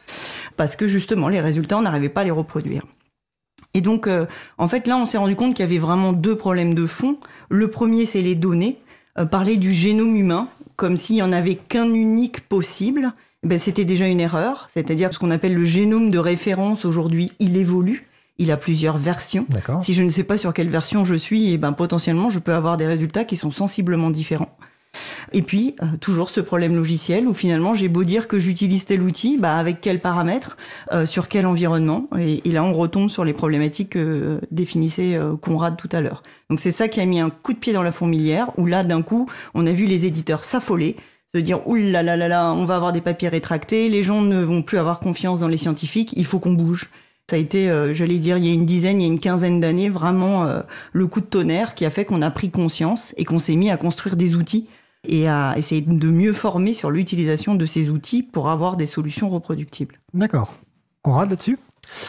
Parce que justement les résultats, on n'arrivait pas à les reproduire. Et donc en fait là on s'est rendu compte qu'il y avait vraiment deux problèmes de fond. Le premier c'est les données. Parler du génome humain comme s'il n'y en avait qu'un unique possible, c'était déjà une erreur. C'est-à-dire ce qu'on appelle le génome de référence aujourd'hui, il évolue. Il a plusieurs versions. D'accord. Si je ne sais pas sur quelle version je suis, potentiellement, je peux avoir des résultats qui sont sensiblement différents. Et puis, toujours ce problème logiciel où finalement, j'ai beau dire que j'utilise tel outil, avec quels paramètres, sur quel environnement. Et là, on retombe sur les problématiques que définissait Konrad tout à l'heure. Donc, c'est ça qui a mis un coup de pied dans la fourmilière où là, d'un coup, on a vu les éditeurs s'affoler, se dire « Ouh là là là là, on va avoir des papiers rétractés, les gens ne vont plus avoir confiance dans les scientifiques, il faut qu'on bouge ». Ça a été, il y a une quinzaine d'années, vraiment le coup de tonnerre qui a fait qu'on a pris conscience et qu'on s'est mis à construire des outils et à essayer de mieux former sur l'utilisation de ces outils pour avoir des solutions reproductibles. D'accord. Konrad, là-dessus ?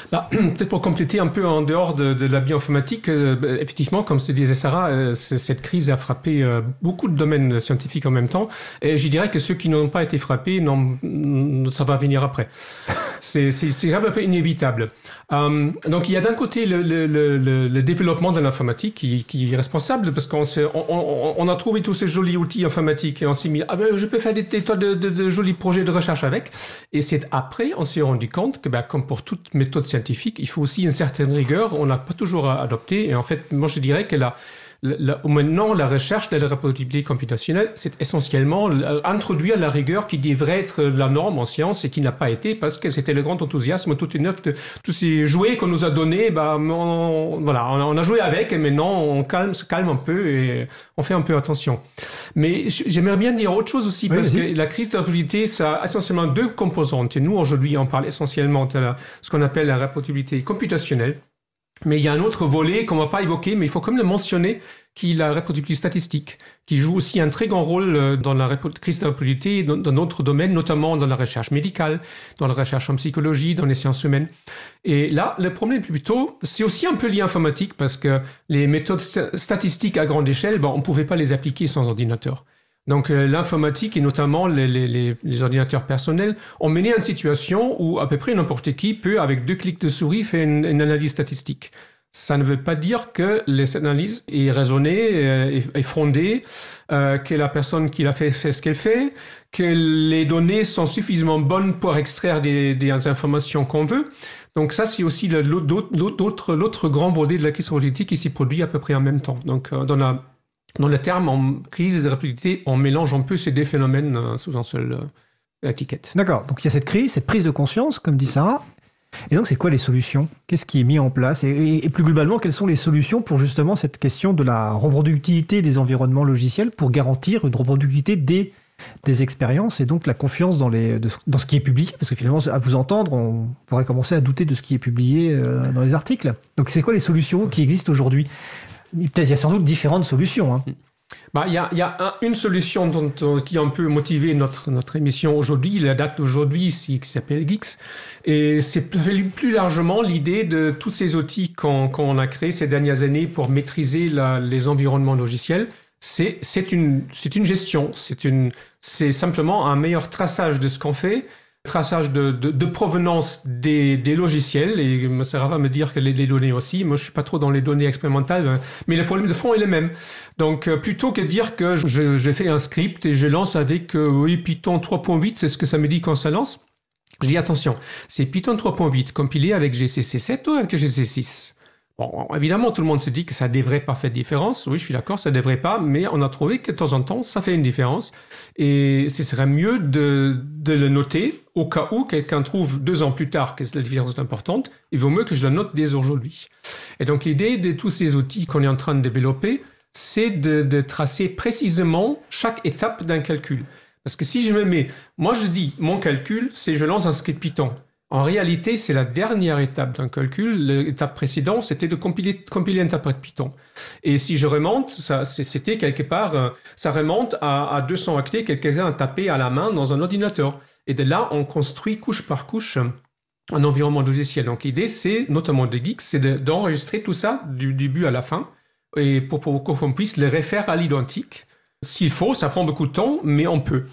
Peut-être pour compléter un peu en dehors de la bioinformatique, effectivement, comme se disait Sarah, cette crise a frappé beaucoup de domaines scientifiques en même temps. Et je dirais que ceux qui n'ont pas été frappés, ça va venir après. C'est un peu inévitable. Donc, il y a d'un côté le développement de l'informatique qui est responsable parce qu'on a trouvé tous ces jolis outils informatiques et on s'est mis je peux faire des tas de jolis projets de recherche avec. Et c'est après, on s'est rendu compte que, comme pour toute méthode scientifique, il faut aussi une certaine rigueur. On n'a pas toujours adopté. Et en fait, moi, je dirais que maintenant, la recherche de la reproductibilité computationnelle, c'est essentiellement introduire la rigueur qui devrait être la norme en science et qui n'a pas été parce que c'était le grand enthousiasme, toute une œuvre de tous ces jouets qu'on nous a donnés. On a joué avec et maintenant on se calme un peu et on fait un peu attention. Mais j'aimerais bien dire autre chose aussi parce que la crise de la reproductibilité, ça a essentiellement deux composantes. Et nous, aujourd'hui, on parle essentiellement de ce qu'on appelle la reproductibilité computationnelle. Mais il y a un autre volet qu'on ne va pas évoquer, mais il faut quand même le mentionner, qui est la reproductibilité statistique, qui joue aussi un très grand rôle dans la crise de la reproductibilité, dans d'autres domaines, notamment dans la recherche médicale, dans la recherche en psychologie, dans les sciences humaines. Et là, le problème plutôt, c'est aussi un peu lié à l'informatique, parce que les méthodes statistiques à grande échelle, ben, on ne pouvait pas les appliquer sans ordinateur. Donc l'informatique et notamment les ordinateurs personnels ont mené à une situation où à peu près n'importe qui peut, avec 2 clics de souris, faire une analyse statistique. Ça ne veut pas dire que cette analyse est raisonnée, est fondée, que la personne qui l'a fait ce qu'elle fait, que les données sont suffisamment bonnes pour extraire des informations qu'on veut. Donc ça, c'est aussi l'autre grand volet de la crise politique qui s'y produit à peu près en même temps. Donc dans le terme en crise des rapidité, on mélange un peu ces deux phénomènes sous un seul étiquette. D'accord. Donc il y a cette crise, cette prise de conscience, comme dit Sarah. Et donc c'est quoi les solutions ? Qu'est-ce qui est mis en place ? Et plus globalement, quelles sont les solutions pour justement cette question de la reproductibilité des environnements logiciels pour garantir une reproductibilité des expériences et donc la confiance dans ce qui est publié ? Parce que finalement, à vous entendre, on pourrait commencer à douter de ce qui est publié dans les articles. Donc c'est quoi les solutions qui existent aujourd'hui ? Il y a sans doute différentes solutions. Il y a une solution qui a un peu motivé notre émission aujourd'hui, la date d'aujourd'hui, qui s'appelle Guix. Et c'est plus largement l'idée de tous ces outils qu'on a créés ces dernières années pour maîtriser les environnements logiciels. C'est une gestion, c'est simplement un meilleur traçage de ce qu'on fait, traçage de provenance des logiciels, et Sarah va me dire que les données aussi, moi je ne suis pas trop dans les données expérimentales, mais le problème de fond est le même. Donc plutôt que dire que je fais un script et je lance avec Python 3.8, c'est ce que ça me dit quand ça lance, je dis attention, c'est Python 3.8 compilé avec GCC 7 ou avec GCC 6. Bon, évidemment, tout le monde se dit que ça ne devrait pas faire de différence. Oui, je suis d'accord, ça ne devrait pas, mais on a trouvé que de temps en temps, ça fait une différence. Et ce serait mieux de le noter au cas où quelqu'un trouve 2 ans plus tard que la différence est importante. Il vaut mieux que je la note dès aujourd'hui. Et donc, l'idée de tous ces outils qu'on est en train de développer, c'est de tracer précisément chaque étape d'un calcul. Parce que si je me mets... Moi, je dis, mon calcul, c'est je lance un script Python. En réalité, c'est la dernière étape d'un calcul. L'étape précédente, c'était de compiler un interprète Python. Et si je remonte, c'était quelque part, ça remonte à 200 octets que quelqu'un a tapé à la main dans un ordinateur. Et de là, on construit couche par couche un environnement logiciel. Donc l'idée, c'est notamment de Guix, c'est d'enregistrer tout ça du début à la fin, et pour qu'on puisse le refaire à l'identique. S'il faut, ça prend beaucoup de temps, mais on peut.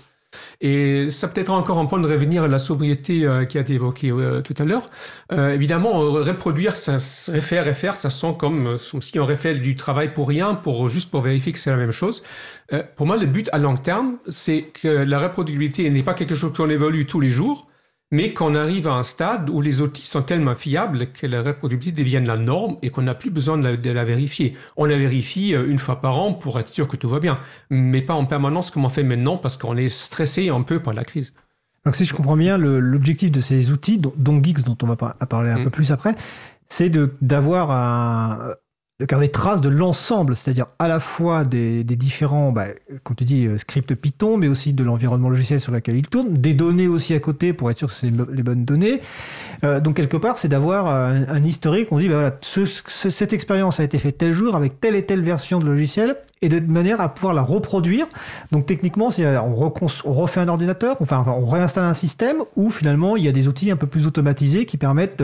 Et ça peut être encore un point de revenir à la sobriété qui a été évoquée tout à l'heure. Évidemment, reproduire, refaire, ça sent comme si on refait du travail pour rien, juste pour vérifier que c'est la même chose. Pour moi, le but à long terme, c'est que la reproductibilité n'est pas quelque chose qu'on évolue tous les jours, mais qu'on arrive à un stade où les outils sont tellement fiables que la reproductibilité devienne la norme et qu'on n'a plus besoin de la vérifier. On la vérifie une fois par an pour être sûr que tout va bien, mais pas en permanence comme on fait maintenant parce qu'on est stressé un peu par la crise. Donc si je comprends bien, l'objectif de ces outils, dont Guix, dont on va parler un peu plus après, c'est de garder trace de l'ensemble, c'est-à-dire à la fois des différents, comme tu dis, scripts Python, mais aussi de l'environnement logiciel sur lequel il tourne, des données aussi à côté pour être sûr que c'est les bonnes données. Donc quelque part, c'est d'avoir un historique, on dit, voilà, cette expérience a été faite tel jour avec telle et telle version de logiciel, et de manière à pouvoir la reproduire. Donc techniquement, on refait un ordinateur, on réinstalle un système, où finalement, il y a des outils un peu plus automatisés qui permettent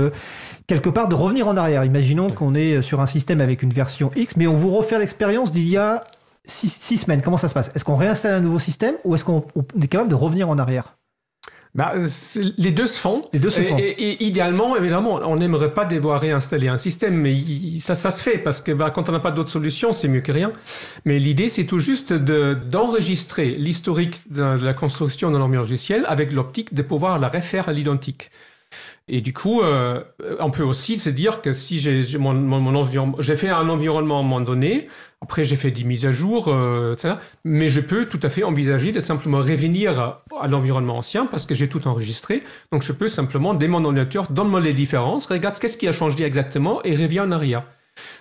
quelque part de revenir en arrière. Imaginons qu'on est sur un système avec une version X, mais on vous refait l'expérience d'il y a 6 semaines. Comment ça se passe ? Est-ce qu'on réinstalle un nouveau système ou est-ce qu'on est capable de revenir en arrière ? Les deux se font. Et idéalement, évidemment, on n'aimerait pas devoir réinstaller un système, mais ça se fait parce que quand on n'a pas d'autre solution, c'est mieux que rien. Mais l'idée, c'est tout juste d'enregistrer l'historique de la construction d'un environnement logiciel avec l'optique de pouvoir la refaire à l'identique. Et du coup, on peut aussi se dire que si j'ai fait un environnement à un moment donné, après j'ai fait des mises à jour, etc., mais je peux tout à fait envisager de simplement revenir à l'environnement ancien parce que j'ai tout enregistré. Donc je peux simplement, dès mon ordinateur, donne-moi les différences, regarde qu'est-ce qui a changé exactement et reviens en arrière.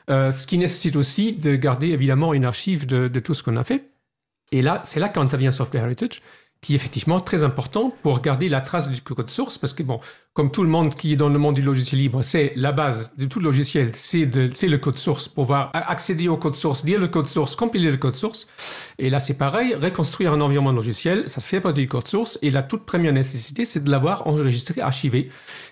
Ce qui nécessite aussi de garder évidemment une archive de tout ce qu'on a fait. Et là, c'est là qu'intervient Software Heritage, qui est effectivement très important pour garder la trace du code source, parce que, bon, comme tout le monde qui est dans le monde du logiciel libre, c'est la base de tout logiciel, c'est le code source, pour pouvoir accéder au code source, lire le code source, compiler le code source. Et là, c'est pareil, reconstruire un environnement logiciel, ça se fait partie du code source, et la toute première nécessité, c'est de l'avoir enregistré, archivé.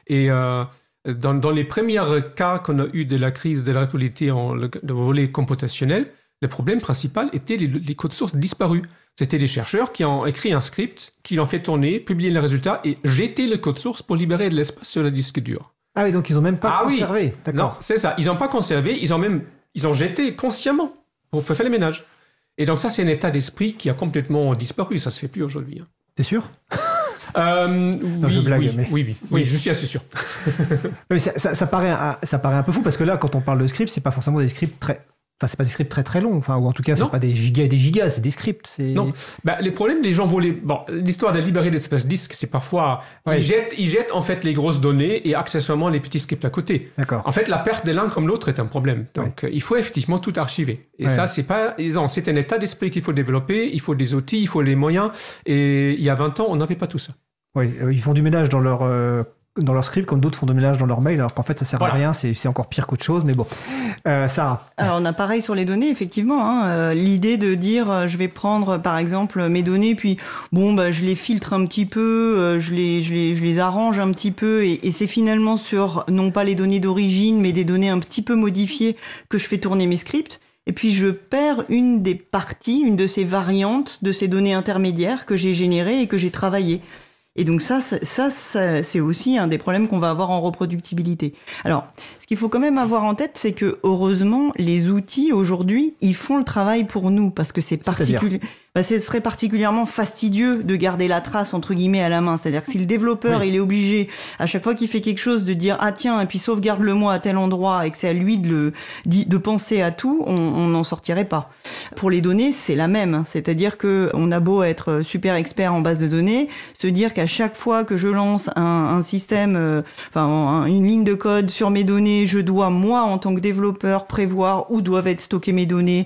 Et dans les premiers cas qu'on a eu de la crise de l'actualité, le volet computationnel, le problème principal était les codes sources disparus. C'était des chercheurs qui ont écrit un script, qui l'ont fait tourner, publié le résultat et jeté le code source pour libérer de l'espace sur le disque dur. Ah oui, donc ils n'ont même pas conservé. Oui. D'accord. Non, c'est ça. Ils n'ont pas conservé, ils ont jeté consciemment pour faire le ménage. Et donc ça, c'est un état d'esprit qui a complètement disparu. Ça ne se fait plus aujourd'hui. T'es sûr? Non, oui, je blague, oui, je suis assez sûr. Mais ça paraît un peu fou parce que là, quand on parle de script, c'est pas forcément des scripts très... Enfin, c'est pas des scripts très longs, enfin, ou en tout cas, c'est pas des gigas et des gigas, c'est des scripts. C'est... Non, bah, les problèmes, les gens voulaient... Bon, l'histoire de libérer l'espace disque, c'est parfois... Ouais. Ils jettent en fait les grosses données et accessoirement les petits scripts à côté. D'accord. En fait, la perte de l'un comme l'autre est un problème. Donc, il faut effectivement tout archiver. Et ça, c'est pas... C'est un état d'esprit qu'il faut développer, il faut des outils, il faut les moyens. Et il y a 20 ans, on n'avait pas tout ça. Oui, ils font du ménage dans leur... dans leur script, comme d'autres font de ménage dans leur mail, alors qu'en fait, ça sert à rien, c'est encore pire qu'autre chose, mais bon. Sarah. Alors, on a pareil sur les données, effectivement. L'idée de dire, je vais prendre, par exemple, mes données, puis, bon, bah, je les filtre un petit peu, je les arrange un petit peu, et c'est finalement sur, non pas les données d'origine, mais des données un petit peu modifiées que je fais tourner mes scripts. Et puis, je perds une des parties, une de ces variantes de ces données intermédiaires que j'ai générées et que j'ai travaillées. Et donc ça, c'est aussi un des problèmes qu'on va avoir en reproductibilité. Alors, ce qu'il faut quand même avoir en tête, c'est que heureusement, les outils aujourd'hui, ils font le travail pour nous parce que ce serait particulièrement fastidieux de garder la trace entre guillemets à la main. C'est-à-dire que si le développeur il est obligé à chaque fois qu'il fait quelque chose de dire ah tiens et puis sauvegarde-le-moi à tel endroit et que c'est à lui de penser à tout, on n'en sortirait pas. Pour les données, c'est la même. C'est-à-dire que on a beau être super expert en base de données, se dire qu'à chaque fois que je lance un système, une ligne de code sur mes données, je dois, moi, en tant que développeur, prévoir où doivent être stockées mes données,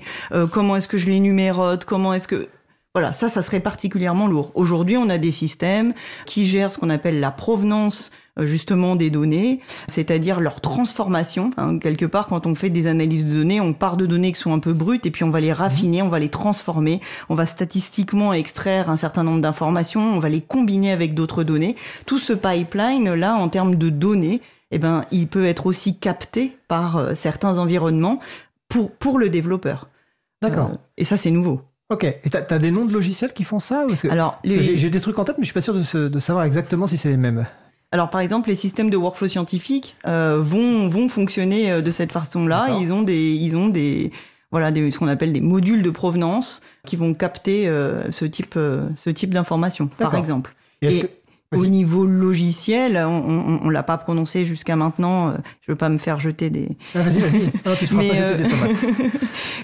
comment est-ce que je les numérote, comment est-ce que... Voilà, ça serait particulièrement lourd. Aujourd'hui, on a des systèmes qui gèrent ce qu'on appelle la provenance justement des données, c'est-à-dire leur transformation. Quelque part, quand on fait des analyses de données, on part de données qui sont un peu brutes et puis on va les raffiner, on va les transformer, on va statistiquement extraire un certain nombre d'informations, on va les combiner avec d'autres données. Tout ce pipeline-là, en termes de données, eh ben, il peut être aussi capté par certains environnements pour le développeur. D'accord. Et ça, c'est nouveau. Ok, et t'as des noms de logiciels qui font ça? Parce que alors, j'ai des trucs en tête, mais je suis pas sûr de savoir exactement si c'est les mêmes. Alors, par exemple, les systèmes de workflow scientifique vont fonctionner de cette façon-là. D'accord. Ils ont ce qu'on appelle des modules de provenance qui vont capter ce type d'informations, par exemple. Au niveau logiciel, on l'a pas prononcé jusqu'à maintenant. Je veux pas me faire jeter des. Vas-y. Non, tu te feras pas jeter des tomates.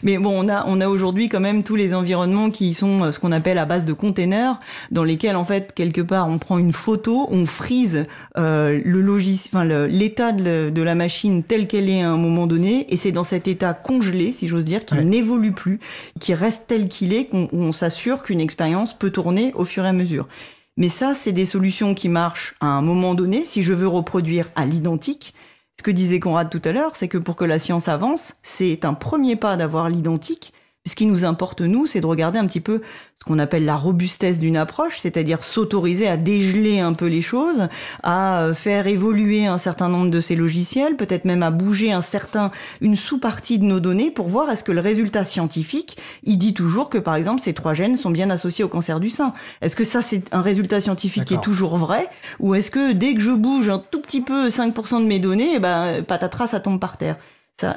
Mais bon, on a aujourd'hui quand même tous les environnements qui sont ce qu'on appelle à base de containers, dans lesquels en fait quelque part on prend une photo, on freeze le logiciel, l'état de la machine telle qu'elle est à un moment donné, et c'est dans cet état congelé, si j'ose dire, qu'il n'évolue plus, qui reste tel qu'il est, où on s'assure qu'une expérience peut tourner au fur et à mesure. Mais ça, c'est des solutions qui marchent à un moment donné, si je veux reproduire à l'identique. Ce que disait Konrad tout à l'heure, c'est que pour que la science avance, c'est un premier pas d'avoir l'identique. Ce qui nous importe, nous, c'est de regarder un petit peu ce qu'on appelle la robustesse d'une approche, c'est-à-dire s'autoriser à dégeler un peu les choses, à faire évoluer un certain nombre de ces logiciels, peut-être même à bouger une sous-partie de nos données pour voir est-ce que le résultat scientifique, il dit toujours que, par exemple, ces 3 gènes sont bien associés au cancer du sein. Est-ce que ça, c'est un résultat scientifique qui est toujours vrai? Ou est-ce que dès que je bouge un tout petit peu 5% de mes données, eh ben, patatras, ça tombe par terre?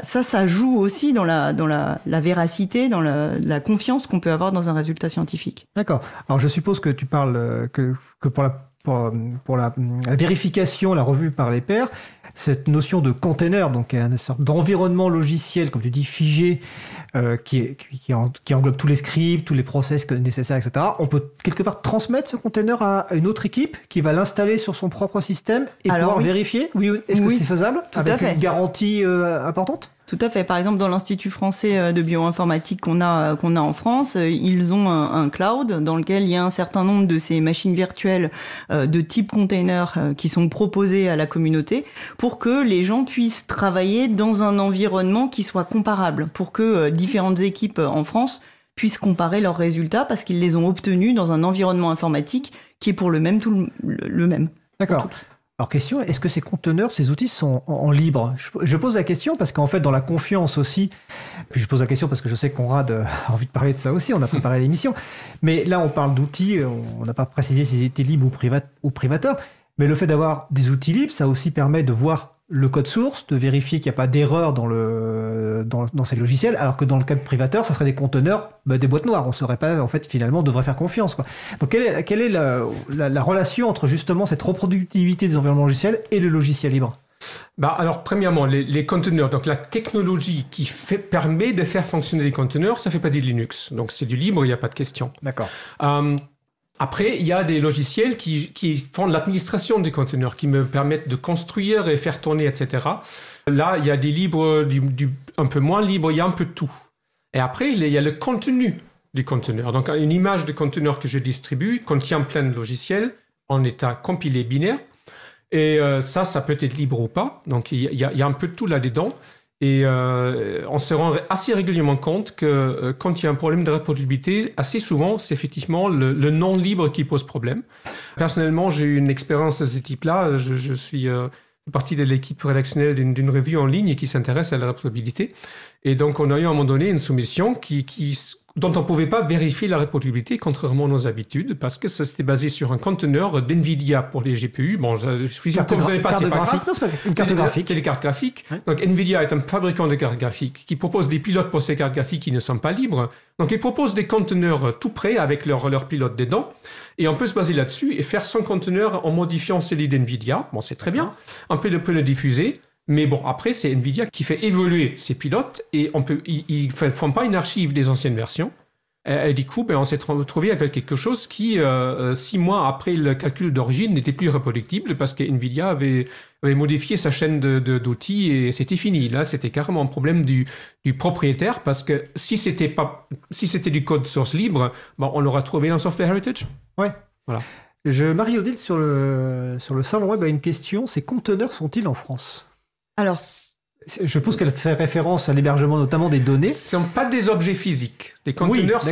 Ça joue aussi dans la véracité, dans la confiance qu'on peut avoir dans un résultat scientifique. D'accord. Alors, je suppose que tu parles que pour la vérification, la revue par les pairs, cette notion de container, donc une sorte d'environnement logiciel, comme tu dis, figé, qui englobe tous les scripts, tous les process nécessaires, etc. On peut quelque part transmettre ce container à une autre équipe qui va l'installer sur son propre système et pouvoir vérifier. Est-ce que c'est faisable? Tout à fait. Avec une garantie importante? Tout à fait. Par exemple, dans l'Institut français de bioinformatique qu'on a en France, ils ont un cloud dans lequel il y a un certain nombre de ces machines virtuelles de type container qui sont proposées à la communauté pour que les gens puissent travailler dans un environnement qui soit comparable, pour que différentes équipes en France puissent comparer leurs résultats parce qu'ils les ont obtenus dans un environnement informatique qui est pour le même, le même. D'accord. Alors question, est-ce que ces conteneurs, ces outils sont en libre ? Je pose la question parce qu'en fait, dans la confiance aussi, puis je pose la question parce que je sais que Konrad a envie de parler de ça aussi, on a préparé l'émission, mais là on parle d'outils, on n'a pas précisé s'ils étaient libres ou privateurs, mais le fait d'avoir des outils libres, ça aussi permet de voir le code source, de vérifier qu'il n'y a pas d'erreur dans ces logiciels, alors que dans le cas de privateur, ça serait des conteneurs, des boîtes noires. On ne saurait pas, en fait, finalement, on devrait faire confiance, quoi. Donc, quelle est la relation entre, justement, cette reproductivité des environnements logiciels et le logiciel libre ? Alors, premièrement, les conteneurs. Donc, la technologie qui permet de faire fonctionner les conteneurs, ça ne fait pas du Linux. Donc, c'est du libre, il n'y a pas de question. D'accord. Après, il y a des logiciels qui font l'administration des conteneurs, qui me permettent de construire et faire tourner, etc. Là, il y a des libres, un peu moins libres, il y a un peu de tout. Et après, il y a le contenu du conteneur. Donc, une image de conteneur que je distribue contient plein de logiciels en état compilé binaire. Et ça peut être libre ou pas. Donc, il y a un peu de tout là-dedans. Et on se rend assez régulièrement compte que quand il y a un problème de reproductibilité, assez souvent, c'est effectivement le non-libre qui pose problème. Personnellement, j'ai eu une expérience de ce type-là. Je suis partie de l'équipe rédactionnelle d'une revue en ligne qui s'intéresse à la reproductibilité. Et donc, on a eu à un moment donné une soumission dont on ne pouvait pas vérifier la reproductibilité, contrairement à nos habitudes, parce que ça s'était basé sur un conteneur d'NVIDIA pour les GPU. Bon, je suis sûr que vous n'allez pas, c'est pas grave. Une carte graphique. C'est des cartes graphiques. Oui. Donc, NVIDIA est un fabricant de cartes graphiques qui propose des pilotes pour ces cartes graphiques qui ne sont pas libres. Donc, ils proposent des conteneurs tout prêts avec leur pilote dedans. Et on peut se baser là-dessus et faire son conteneur en modifiant celui d'NVIDIA. Bon, c'est très bien. On peut le diffuser. Mais bon, après, c'est NVIDIA qui fait évoluer ses pilotes et ils ne font pas une archive des anciennes versions. Et du coup, on s'est retrouvé avec quelque chose qui, 6 mois après le calcul d'origine, n'était plus reproductible parce que NVIDIA avait modifié sa chaîne d'outils et c'était fini. Là, c'était carrément un problème du propriétaire parce que si c'était du code source libre, on l'aurait trouvé dans Software Heritage. Ouais. Voilà. Marie-Odile, sur le salon web, a une question. Ces conteneurs sont-ils en France ? Alors, je pense qu'elle fait référence à l'hébergement notamment des données. Ce ne sont pas des objets physiques. Des conteneurs,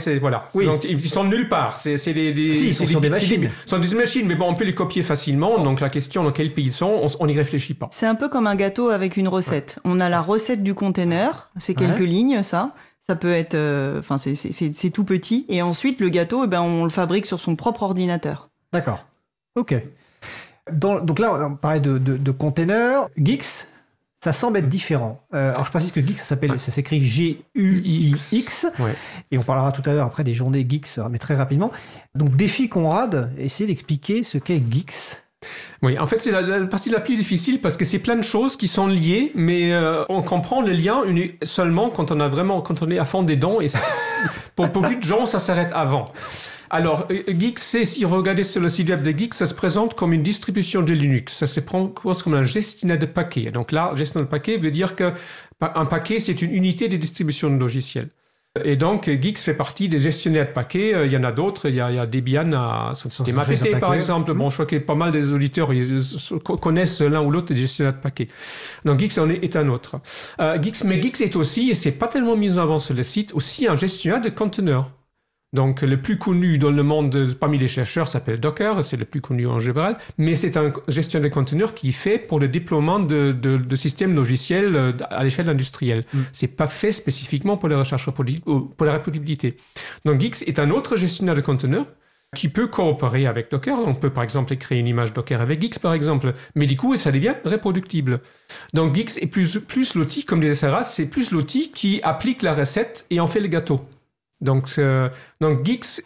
oui, oui. Ils sont nulle part. C'est des, si, c'est ils sont des machines. Ce sont des machines, mais on peut les copier facilement. Donc la question dans quel pays ils sont, on n'y réfléchit pas. C'est un peu comme un gâteau avec une recette. Ouais. On a la recette du conteneur, c'est quelques lignes, ça. Ça peut être, c'est tout petit. Et ensuite, le gâteau, on le fabrique sur son propre ordinateur. D'accord. Ok. Donc là, on parlait de conteneurs. Guix. Ça semble être différent. Alors, je précise que Guix, ça s'écrit Guix. Ouais. Et on parlera tout à l'heure après des journées Guix, mais très rapidement. Donc, défi Konrad, essayer d'expliquer ce qu'est Guix. Oui, en fait, c'est la partie la plus difficile parce que c'est plein de choses qui sont liées, mais on comprend le lien seulement quand on est à fond des dents. Et pour beaucoup de gens, ça s'arrête avant. Alors, Guix, si vous regardez sur le site web de Guix, ça se présente comme une distribution de Linux. Ça se présente comme un gestionnaire de paquets. Donc là, gestionnaire de paquets veut dire qu'un paquet, c'est une unité de distribution de logiciels. Et donc, Guix fait partie des gestionnaires de paquets. Il y en a d'autres. Il y a Debian à son système APT, par exemple. Bon, je crois que pas mal des auditeurs connaissent l'un ou l'autre des gestionnaires de paquets. Donc, Guix en est un autre. Mais Guix est aussi, et c'est pas tellement mis en avant sur le site, aussi un gestionnaire de conteneurs. Donc, le plus connu dans le monde parmi les chercheurs s'appelle Docker, c'est le plus connu en général, mais c'est un gestionnaire de conteneurs qui est fait pour le déploiement de systèmes logiciels à l'échelle industrielle. C'est pas fait spécifiquement pour la recherche pour la reproductibilité. Donc, Guix est un autre gestionnaire de conteneurs qui peut coopérer avec Docker. On peut, par exemple, créer une image Docker avec Guix, par exemple. Mais du coup, ça devient reproductible. Donc, Guix est plus l'outil, comme disait Sarah, c'est plus l'outil qui applique la recette et en fait le gâteau. Donc Guix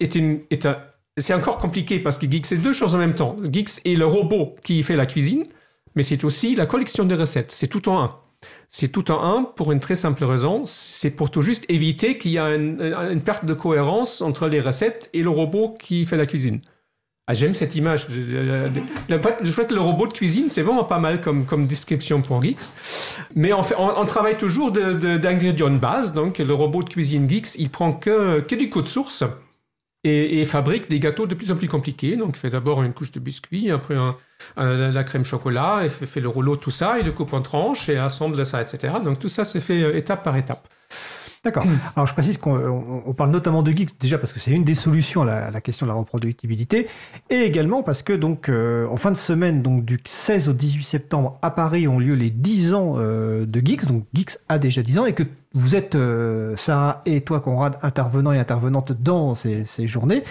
c'est encore compliqué parce que Guix c'est deux choses en même temps. Guix est le robot qui fait la cuisine, mais c'est aussi la collection de recettes. C'est tout en un. C'est tout en un pour une très simple raison. C'est pour tout juste éviter qu'il y a une perte de cohérence entre les recettes et le robot qui fait la cuisine. Ah, j'aime cette image. Je crois que le robot de cuisine, c'est vraiment pas mal comme description pour Guix. Mais en fait, on travaille toujours d'ingrédients de base. Donc, le robot de cuisine Guix, il prend que du code source et fabrique des gâteaux de plus en plus compliqués. Donc, il fait d'abord une couche de biscuits, après la crème chocolat, et fait le rouleau, tout ça, il le coupe en tranches et assemble ça, etc. Donc, tout ça, c'est fait étape par étape. D'accord. Alors, je précise qu'on parle notamment de Guix, déjà parce que c'est une des solutions à la question de la reproductibilité, et également parce que, donc, en fin de semaine, donc, du 16 au 18 septembre, à Paris, ont lieu les 10 ans de Guix. Donc, Guix a déjà 10 ans, et que vous êtes, Sarah et toi, Konrad, intervenants et intervenantes dans ces journées.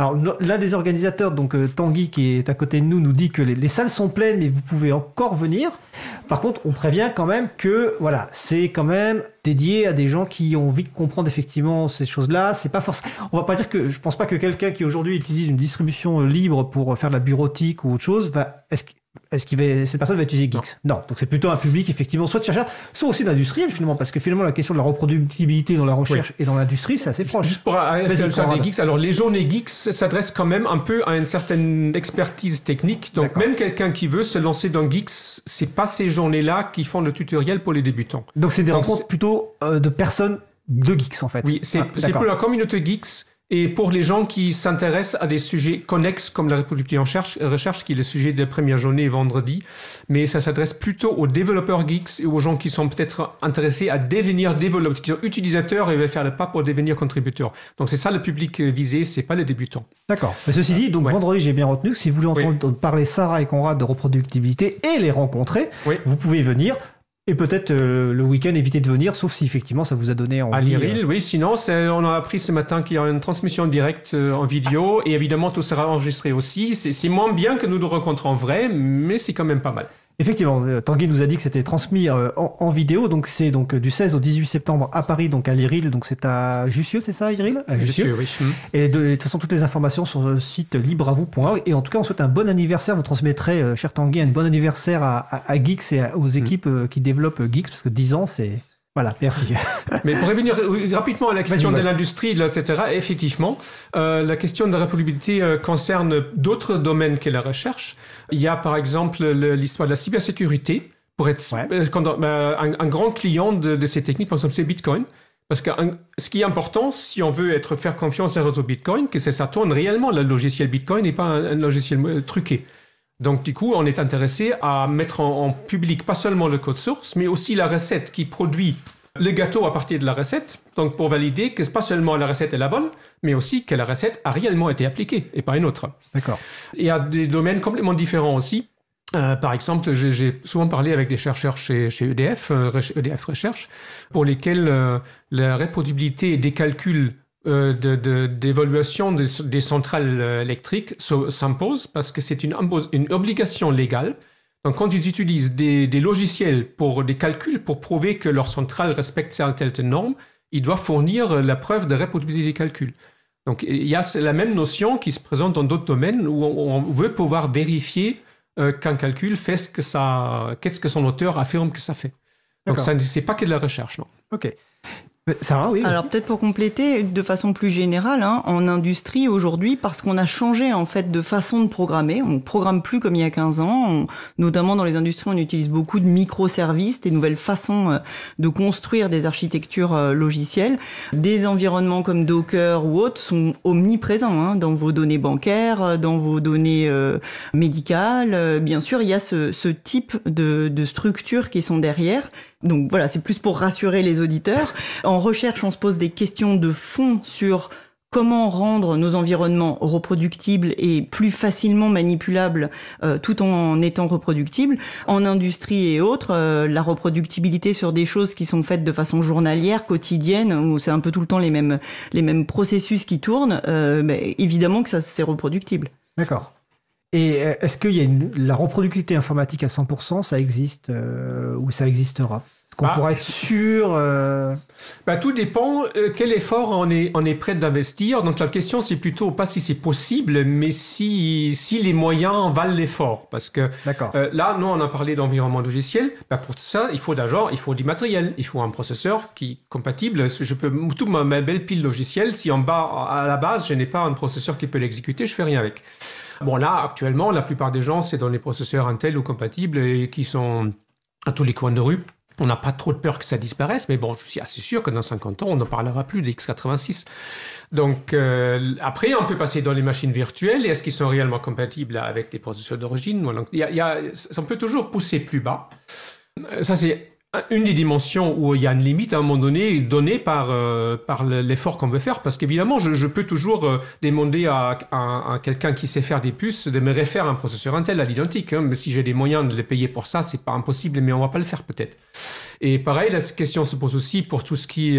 Alors, l'un des organisateurs, donc Tanguy, qui est à côté de nous, nous dit que les salles sont pleines, mais vous pouvez encore venir. Par contre, on prévient quand même que, voilà, c'est quand même dédié à des gens qui ont envie de comprendre effectivement ces choses-là. C'est pas forcément. On va pas dire que je pense pas que quelqu'un qui aujourd'hui utilise une distribution libre pour faire de la bureautique ou autre chose va. Cette personne va utiliser Guix? Non. Donc c'est plutôt un public, effectivement, soit de chercheurs, soit aussi d'industriels, finalement, parce que finalement, la question de la reproductibilité dans la recherche et dans l'industrie, c'est assez proche. Juste pour des Guix, alors les journées Guix s'adressent quand même un peu à une certaine expertise technique. Donc D'accord. Même quelqu'un qui veut se lancer dans Guix, c'est pas ces journées-là qui font le tutoriel pour les débutants. Donc c'est des rencontres plutôt de personnes de Guix, en fait. Oui, c'est pour la communauté Guix. Et pour les gens qui s'intéressent à des sujets connexes comme la reproductibilité en recherche, qui est le sujet de la première journée vendredi, mais ça s'adresse plutôt aux développeurs Guix et aux gens qui sont peut-être intéressés à devenir développeurs, qui sont utilisateurs et veulent faire le pas pour devenir contributeurs. Donc c'est ça le public visé, c'est pas les débutants. D'accord. Mais ceci dit, donc vendredi, j'ai bien retenu que si vous voulez entendre parler Sarah et Konrad de reproductibilité et les rencontrer, vous pouvez venir. Et peut-être le week-end, éviter de venir, sauf si effectivement ça vous a donné envie. À Liril, oui. Sinon, on a appris ce matin qu'il y a une transmission directe en vidéo. Et évidemment, tout sera enregistré aussi. C'est moins bien que nous nous rencontrons en vrai, mais c'est quand même pas mal. Effectivement, Tanguy nous a dit que c'était transmis en vidéo. Donc c'est donc du 16 au 18 septembre à Paris, donc à Liril. Donc c'est à Jussieu, c'est ça, à Liril ? À Jussieu, oui. Et de toute façon, toutes les informations sur le site libreavou.org. Et en tout cas, on souhaite un bon anniversaire. Vous transmettrez, cher Tanguy, un bon anniversaire à Guix et aux équipes qui développent Guix, parce que 10 ans, c'est... Voilà, merci. Mais pour revenir rapidement à la question de l'industrie, etc., effectivement, la question de la reproductibilité concerne d'autres domaines que la recherche. Il y a par exemple l'histoire de la cybersécurité. Pour être un grand client de ces techniques, par exemple, c'est Bitcoin. Parce que ce qui est important, si on veut faire confiance à un réseau Bitcoin, c'est que ça tourne réellement le logiciel Bitcoin et pas un logiciel truqué. Donc, du coup, on est intéressé à mettre en public pas seulement le code source, mais aussi la recette qui produit le gâteau à partir de la recette. Donc, pour valider que pas seulement la recette est la bonne, mais aussi que la recette a réellement été appliquée et pas une autre. D'accord. Il y a des domaines complètement différents aussi. Par exemple, j'ai souvent parlé avec des chercheurs chez EDF, EDF Recherche, pour lesquels la reproductibilité des calculs d'évaluation des centrales électriques s'impose parce que c'est une obligation légale. Donc, quand ils utilisent des logiciels pour des calculs pour prouver que leur centrale respecte certaines normes, ils doivent fournir la preuve de reproductibilité des calculs. Donc, il y a la même notion qui se présente dans d'autres domaines où on veut pouvoir vérifier qu'un calcul fait qu'est-ce que son auteur affirme que ça fait. Donc, ça, c'est pas que de la recherche, non. OK. Sarah, oui, alors peut-être pour compléter de façon plus générale, en industrie aujourd'hui, parce qu'on a changé en fait de façon de programmer, on ne programme plus comme il y a 15 ans, notamment dans les industries on utilise beaucoup de microservices, des nouvelles façons de construire des architectures logicielles, des environnements comme Docker ou autres sont omniprésents dans vos données bancaires, dans vos données médicales, bien sûr il y a ce type de structures qui sont derrière. Donc voilà, c'est plus pour rassurer les auditeurs. En recherche, on se pose des questions de fond sur comment rendre nos environnements reproductibles et plus facilement manipulables tout en étant reproductibles. En industrie et autres, la reproductibilité sur des choses qui sont faites de façon journalière, quotidienne, où c'est un peu tout le temps les mêmes processus qui tournent, évidemment que ça c'est reproductible. D'accord. Et est-ce qu'il y a la reproductibilité informatique à 100%, ça existe ou ça existera? Est-ce qu'on pourra être sûr Tout dépend quel effort on est prêt d'investir. Donc la question, c'est plutôt pas si c'est possible, mais si les moyens valent l'effort. Parce que là, nous, on a parlé d'environnement logiciel. Pour ça, il faut du matériel. Il faut un processeur qui est compatible. Je peux toute ma belle pile logicielle, si en bas, à la base, je n'ai pas un processeur qui peut l'exécuter, je ne fais rien avec. Bon, là, actuellement, la plupart des gens, c'est dans les processeurs Intel ou compatibles et qui sont à tous les coins de rue. On n'a pas trop de peur que ça disparaisse, mais bon, je suis assez sûr que dans 50 ans, on ne parlera plus des x86. Donc, après, on peut passer dans les machines virtuelles. Et est-ce qu'ils sont réellement compatibles avec les processeurs d'origine? Donc, on peut toujours pousser plus bas. Ça, c'est une des dimensions où il y a une limite à un moment donné donnée par l'effort qu'on veut faire, parce qu'évidemment je peux toujours demander à quelqu'un qui sait faire des puces de me refaire un processeur Intel à l'identique, hein. Mais si j'ai les moyens de les payer pour ça, c'est pas impossible, mais on va pas le faire peut-être. Et pareil, la question se pose aussi pour tout ce qui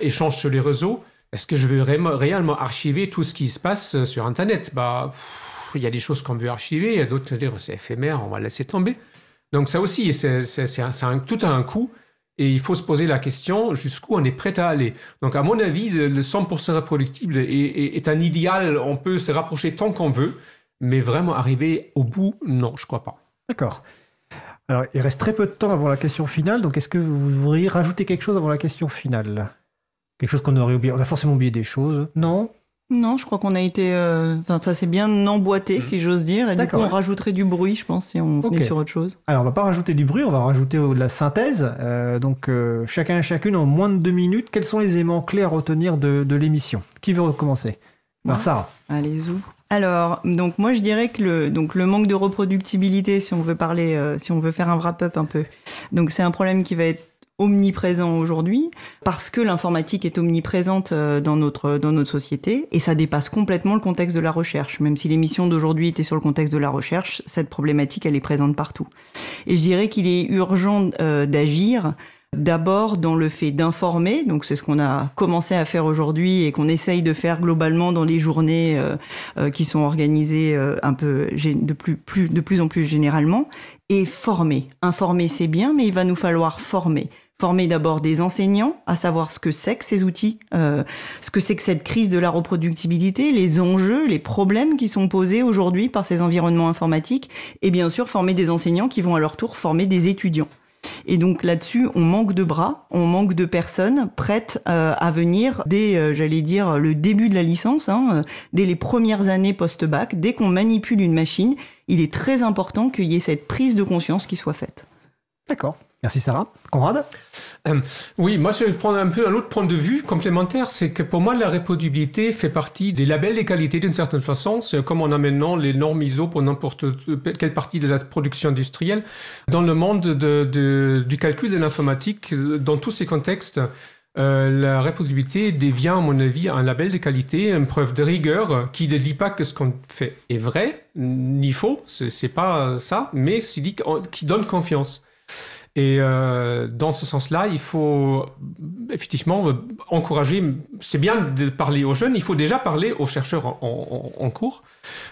échange sur les réseaux. Est-ce que je veux réellement archiver tout ce qui se passe sur Internet? Il y a des choses qu'on veut archiver, il y a d'autres dire c'est éphémère, on va laisser tomber. Donc ça aussi, c'est tout à un coup, et il faut se poser la question jusqu'où on est prêt à aller. Donc à mon avis, le 100% reproductible est un idéal, on peut se rapprocher tant qu'on veut, mais vraiment arriver au bout, non, je ne crois pas. D'accord. Alors il reste très peu de temps avant la question finale, donc est-ce que vous voudriez rajouter quelque chose avant la question finale? Quelque chose qu'on aurait oublié? On a forcément oublié des choses, non? Non, je crois qu'on a été... ça s'est bien emboîté, si j'ose dire. Et du coup, on rajouterait du bruit, je pense, si on venait sur autre chose. Alors, on va pas rajouter du bruit, on va rajouter de la synthèse. Donc, chacun et chacune, en moins de 2 minutes, quels sont les éléments clés à retenir de l'émission? Qui veut recommencer? Alors, Sarah. Allez-y. Alors, donc moi, je dirais que le manque de reproductibilité, si on veut parler, si on veut faire un wrap-up un peu, donc c'est un problème qui va être omniprésent aujourd'hui, parce que l'informatique est omniprésente dans notre société, et ça dépasse complètement le contexte de la recherche. Même si l'émission d'aujourd'hui était sur le contexte de la recherche, cette problématique, elle est présente partout. Et je dirais qu'il est urgent d'agir d'abord dans le fait d'informer, donc c'est ce qu'on a commencé à faire aujourd'hui et qu'on essaye de faire globalement dans les journées qui sont organisées un peu de plus en plus généralement, et former. Informer, c'est bien, mais il va nous falloir former. Former d'abord des enseignants à savoir ce que c'est que ces outils, ce que c'est que cette crise de la reproductibilité, les enjeux, les problèmes qui sont posés aujourd'hui par ces environnements informatiques, et bien sûr former des enseignants qui vont à leur tour former des étudiants. Et donc là-dessus, on manque de bras, on manque de personnes prêtes à venir dès, le début de la licence, dès les premières années post-bac, dès qu'on manipule une machine, il est très important qu'il y ait cette prise de conscience qui soit faite. D'accord. Merci Sarah. Konrad? Oui, moi je vais prendre un peu un autre point de vue complémentaire, c'est que pour moi la reproductibilité fait partie des labels des qualités d'une certaine façon. C'est comme on a maintenant les normes ISO pour n'importe quelle partie de la production industrielle. Dans le monde du calcul de l'informatique, dans tous ces contextes, la reproductibilité devient, à mon avis, un label de qualité, une preuve de rigueur qui ne dit pas que ce qu'on fait est vrai ni faux, c'est pas ça, mais qui donne confiance. Et dans ce sens-là, il faut effectivement encourager, c'est bien de parler aux jeunes, il faut déjà parler aux chercheurs en cours.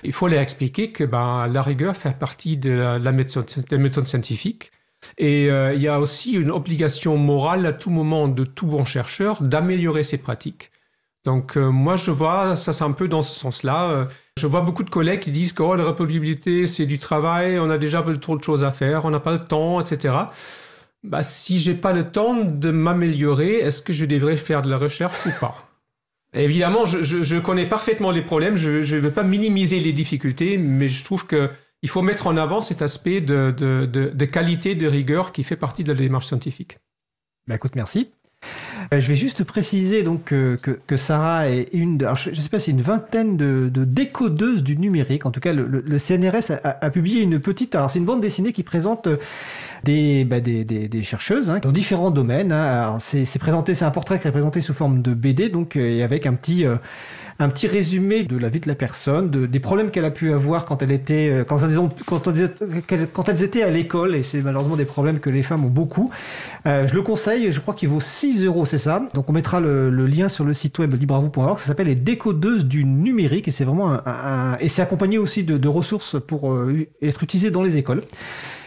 Il faut leur expliquer que la rigueur fait partie de la méthode scientifique. Et il y a aussi une obligation morale à tout moment de tout bon chercheur d'améliorer ses pratiques. Donc moi je vois, ça c'est un peu dans ce sens-là. Je vois beaucoup de collègues qui disent que la reproductibilité, c'est du travail, on a déjà trop de choses à faire, on n'a pas le temps, etc. Si je n'ai pas le temps de m'améliorer, est-ce que je devrais faire de la recherche ou pas? Évidemment, je connais parfaitement les problèmes, je ne veux pas minimiser les difficultés, mais je trouve qu'il faut mettre en avant cet aspect de qualité, de rigueur qui fait partie de la démarche scientifique. Écoute, merci. Je vais juste préciser donc que Sarah est je sais pas, c'est une vingtaine de décodeuses du numérique. En tout cas, le CNRS a publié une petite. Alors, c'est une bande dessinée qui présente des chercheuses dans différents domaines. Alors, c'est présenté, c'est un portrait qui est présenté sous forme de BD, donc et avec un petit un petit résumé de la vie de la personne, des problèmes qu'elle a pu avoir quand elles étaient à l'école, et c'est malheureusement des problèmes que les femmes ont beaucoup. Je le conseille, je crois qu'il vaut 6 €, c'est ça. Donc on mettra le lien sur le site web libreavou.org. Ça s'appelle les décodeuses du numérique, et c'est vraiment et c'est accompagné aussi de ressources pour être utilisé dans les écoles.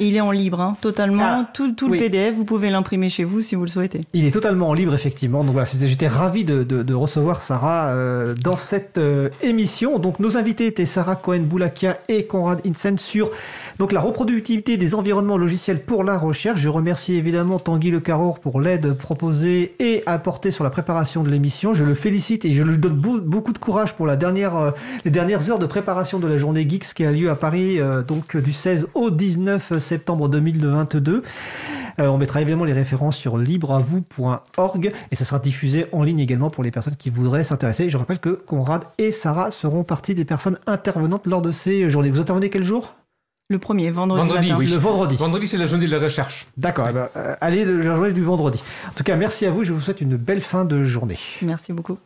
Il est en libre, hein, totalement. Tout le PDF, vous pouvez l'imprimer chez vous si vous le souhaitez. Il est totalement en libre, effectivement. Donc voilà, j'étais ravi de recevoir Sarah dans cette émission. Donc nos invités étaient Sarah Cohen-Boulakia et Konrad Hinsen sur donc la reproductibilité des environnements logiciels pour la recherche. Je remercie évidemment Tanguy Le Carrer pour l'aide proposée et apportée sur la préparation de l'émission. Je le félicite et je lui donne beaucoup de courage pour les dernières heures de préparation de la journée Guix qui a lieu à Paris donc du 16 au 19 septembre 2022. On mettra évidemment les références sur libreavou.org et ça sera diffusé en ligne également pour les personnes qui voudraient s'intéresser. Je rappelle que Konrad et Sarah seront partie des personnes intervenantes lors de ces journées. Vous intervenez quel jour ? Le premier, vendredi matin. Oui. Le vendredi. Vendredi, c'est la journée de la recherche. D'accord. Eh ben, allez, la journée du vendredi. En tout cas, merci à vous et je vous souhaite une belle fin de journée. Merci beaucoup.